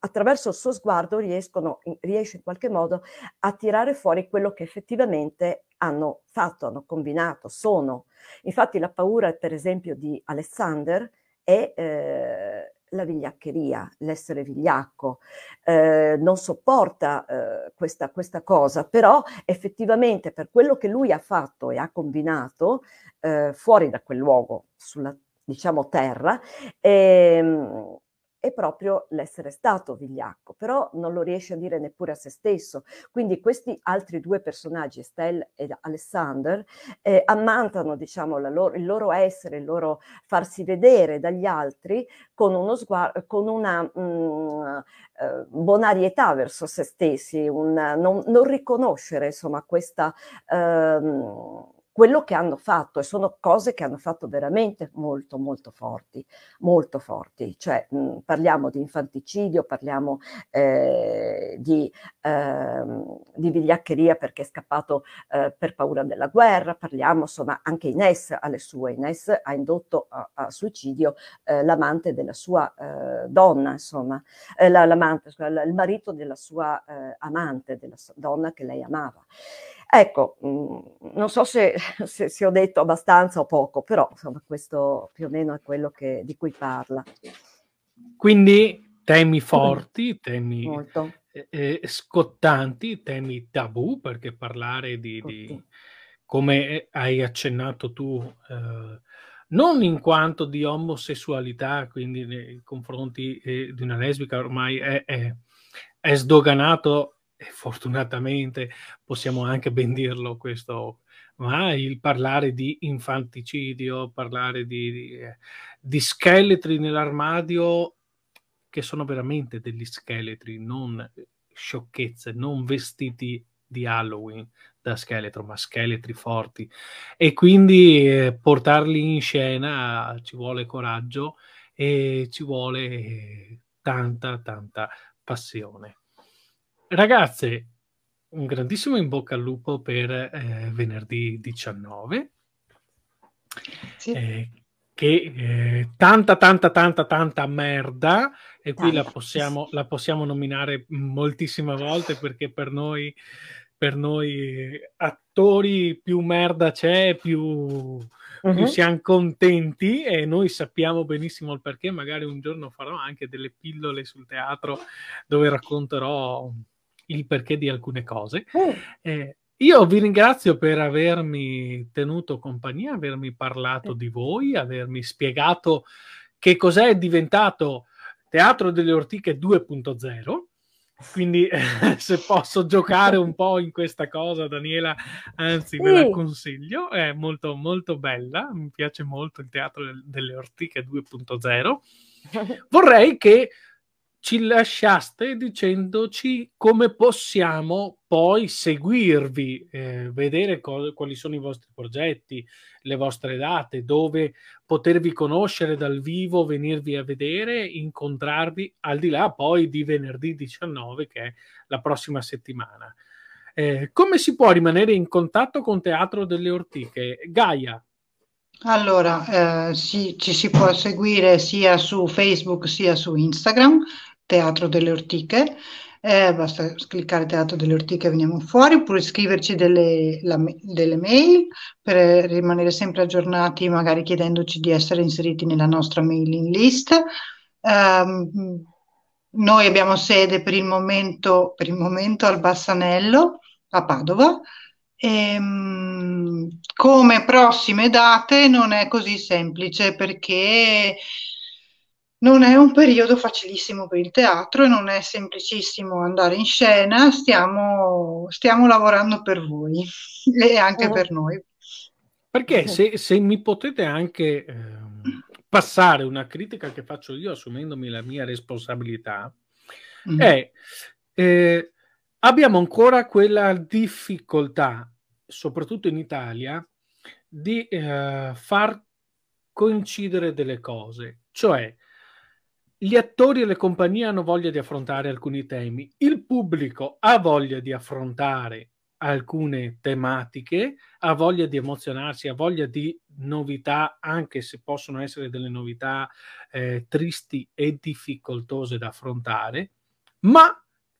attraverso il suo sguardo riescono, riesce in qualche modo a tirare fuori quello che effettivamente hanno fatto, hanno combinato, sono. Infatti la paura, per esempio, di Alexander è... Eh, la vigliaccheria, l'essere vigliacco, eh, non sopporta eh, questa, questa cosa, però effettivamente per quello che lui ha fatto e ha combinato eh, fuori da quel luogo, sulla diciamo terra, ehm, è proprio l'essere stato vigliacco, però non lo riesce a dire neppure a se stesso. Quindi questi altri due personaggi, Estelle e Alexander, eh, ammantano diciamo, la loro, il loro essere, il loro farsi vedere dagli altri con, uno sguardo, con una mh, eh, bonarietà verso se stessi, una, non, non riconoscere insomma, questa... Ehm, quello che hanno fatto, e sono cose che hanno fatto veramente molto molto forti, molto forti, cioè mh, parliamo di infanticidio, parliamo eh, di, eh, di vigliaccheria perché è scappato eh, per paura della guerra, parliamo insomma anche Inés alle sue, Inés ha indotto a, a suicidio eh, l'amante della sua eh, donna, insomma, eh, l'amante, la, il marito della sua eh, amante, della sua donna che lei amava. Ecco, mh, non so se, se, se ho detto abbastanza o poco, però insomma questo più o meno è quello che, di cui parla. Quindi temi forti, temi eh, scottanti, temi tabù, perché parlare di, di come hai accennato tu, eh, non in quanto di omosessualità, quindi nei confronti eh, di una lesbica ormai è, è, è sdoganato. E fortunatamente possiamo anche ben dirlo questo, ma il parlare di infanticidio, parlare di, di, di scheletri nell'armadio, che sono veramente degli scheletri, non sciocchezze, non vestiti di Halloween da scheletro, ma scheletri forti, e quindi eh, portarli in scena ci vuole coraggio e ci vuole tanta tanta passione. Ragazze, un grandissimo in bocca al lupo per eh, venerdì diciannove, sì. eh, che eh, tanta tanta tanta tanta merda, e qui la possiamo, la possiamo nominare moltissime volte, perché per noi, per noi attori più merda c'è, più... Uh-huh. Siamo contenti e noi sappiamo benissimo il perché. Magari un giorno farò anche delle pillole sul teatro dove racconterò il perché di alcune cose. Uh. Eh, io vi ringrazio per avermi tenuto compagnia, avermi parlato uh. di voi, avermi spiegato che cos'è diventato Teatro delle Ortiche due punto zero. Quindi eh, se posso giocare un po' in questa cosa, Daniela, anzi sì, me la consiglio, è molto molto bella, mi piace molto il Teatro delle Ortiche due punto zero. Vorrei che ci lasciaste dicendoci come possiamo poi seguirvi, eh, vedere quali sono i vostri progetti, le vostre date, dove potervi conoscere dal vivo, venirvi a vedere, incontrarvi, al di là poi di venerdì diciannove che è la prossima settimana. Eh, come si può rimanere in contatto con Teatro delle Ortiche? Gaia. Allora, eh, sì, ci si può seguire sia su Facebook sia su Instagram, Teatro delle Ortiche, eh, basta cliccare Teatro delle Ortiche e veniamo fuori, oppure scriverci delle, la, delle mail per rimanere sempre aggiornati, magari chiedendoci di essere inseriti nella nostra mailing list. Um, noi abbiamo sede per il momento, per il momento al Bassanello, a Padova. Ehm, come prossime date non è così semplice, perché non è un periodo facilissimo per il teatro e non è semplicissimo andare in scena. Stiamo, stiamo lavorando per voi e anche oh. per noi. Perché se, se mi potete anche eh, passare una critica che faccio io assumendomi la mia responsabilità, mm. è... Eh, abbiamo ancora quella difficoltà, soprattutto in Italia, di eh, far coincidere delle cose. Cioè, gli attori e le compagnie hanno voglia di affrontare alcuni temi, il pubblico ha voglia di affrontare alcune tematiche, ha voglia di emozionarsi, ha voglia di novità, anche se possono essere delle novità eh, tristi e difficoltose da affrontare, ma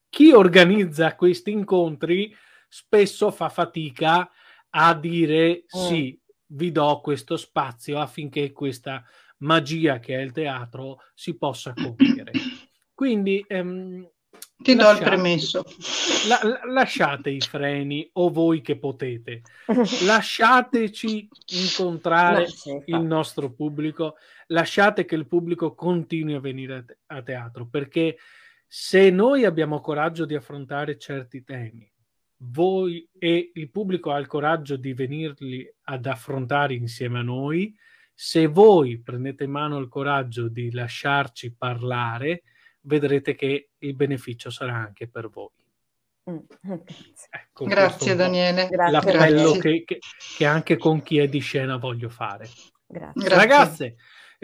chi organizza questi incontri spesso fa fatica a dire oh. sì, vi do questo spazio affinché questa magia che è il teatro si possa compiere. Quindi ehm, ti lasciate, do il premesso. La, la, lasciate i freni, o voi che potete. Lasciateci incontrare il nostro pubblico, lasciate che il pubblico continui a venire a, te a teatro, perché se noi abbiamo coraggio di affrontare certi temi, voi e il pubblico ha il coraggio di venirli ad affrontare insieme a noi, se voi prendete in mano il coraggio di lasciarci parlare, vedrete che il beneficio sarà anche per voi. Ecco, grazie Daniele, l'appello che, che, che anche con chi è di scena voglio fare. Grazie. Ragazze,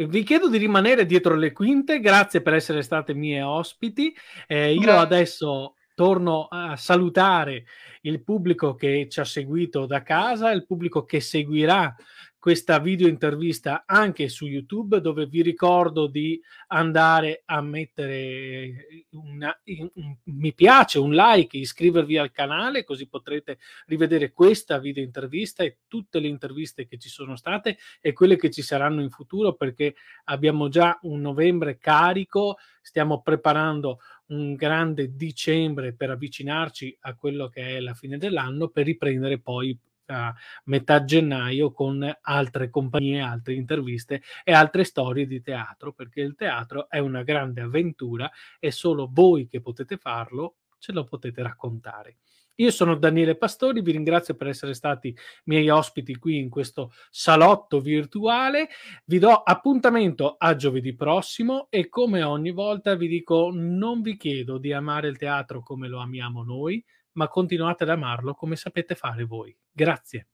vi chiedo di rimanere dietro le quinte, grazie per essere state mie ospiti. Eh, io grazie. adesso torno a salutare il pubblico che ci ha seguito da casa, il pubblico che seguirà questa video intervista anche su YouTube, dove vi ricordo di andare a mettere una, un, un mi piace, un like, iscrivervi al canale, così potrete rivedere questa video intervista e tutte le interviste che ci sono state e quelle che ci saranno in futuro, perché abbiamo già un novembre carico, stiamo preparando un grande dicembre per avvicinarci a quello che è la fine dell'anno, per riprendere poi a metà gennaio con altre compagnie, altre interviste e altre storie di teatro, perché il teatro è una grande avventura e solo voi che potete farlo ce lo potete raccontare. Io sono Daniele Pastori, vi ringrazio per essere stati miei ospiti qui in questo salotto virtuale, vi do appuntamento a giovedì prossimo e come ogni volta vi dico, non vi chiedo di amare il teatro come lo amiamo noi, ma continuate ad amarlo come sapete fare voi. Grazie.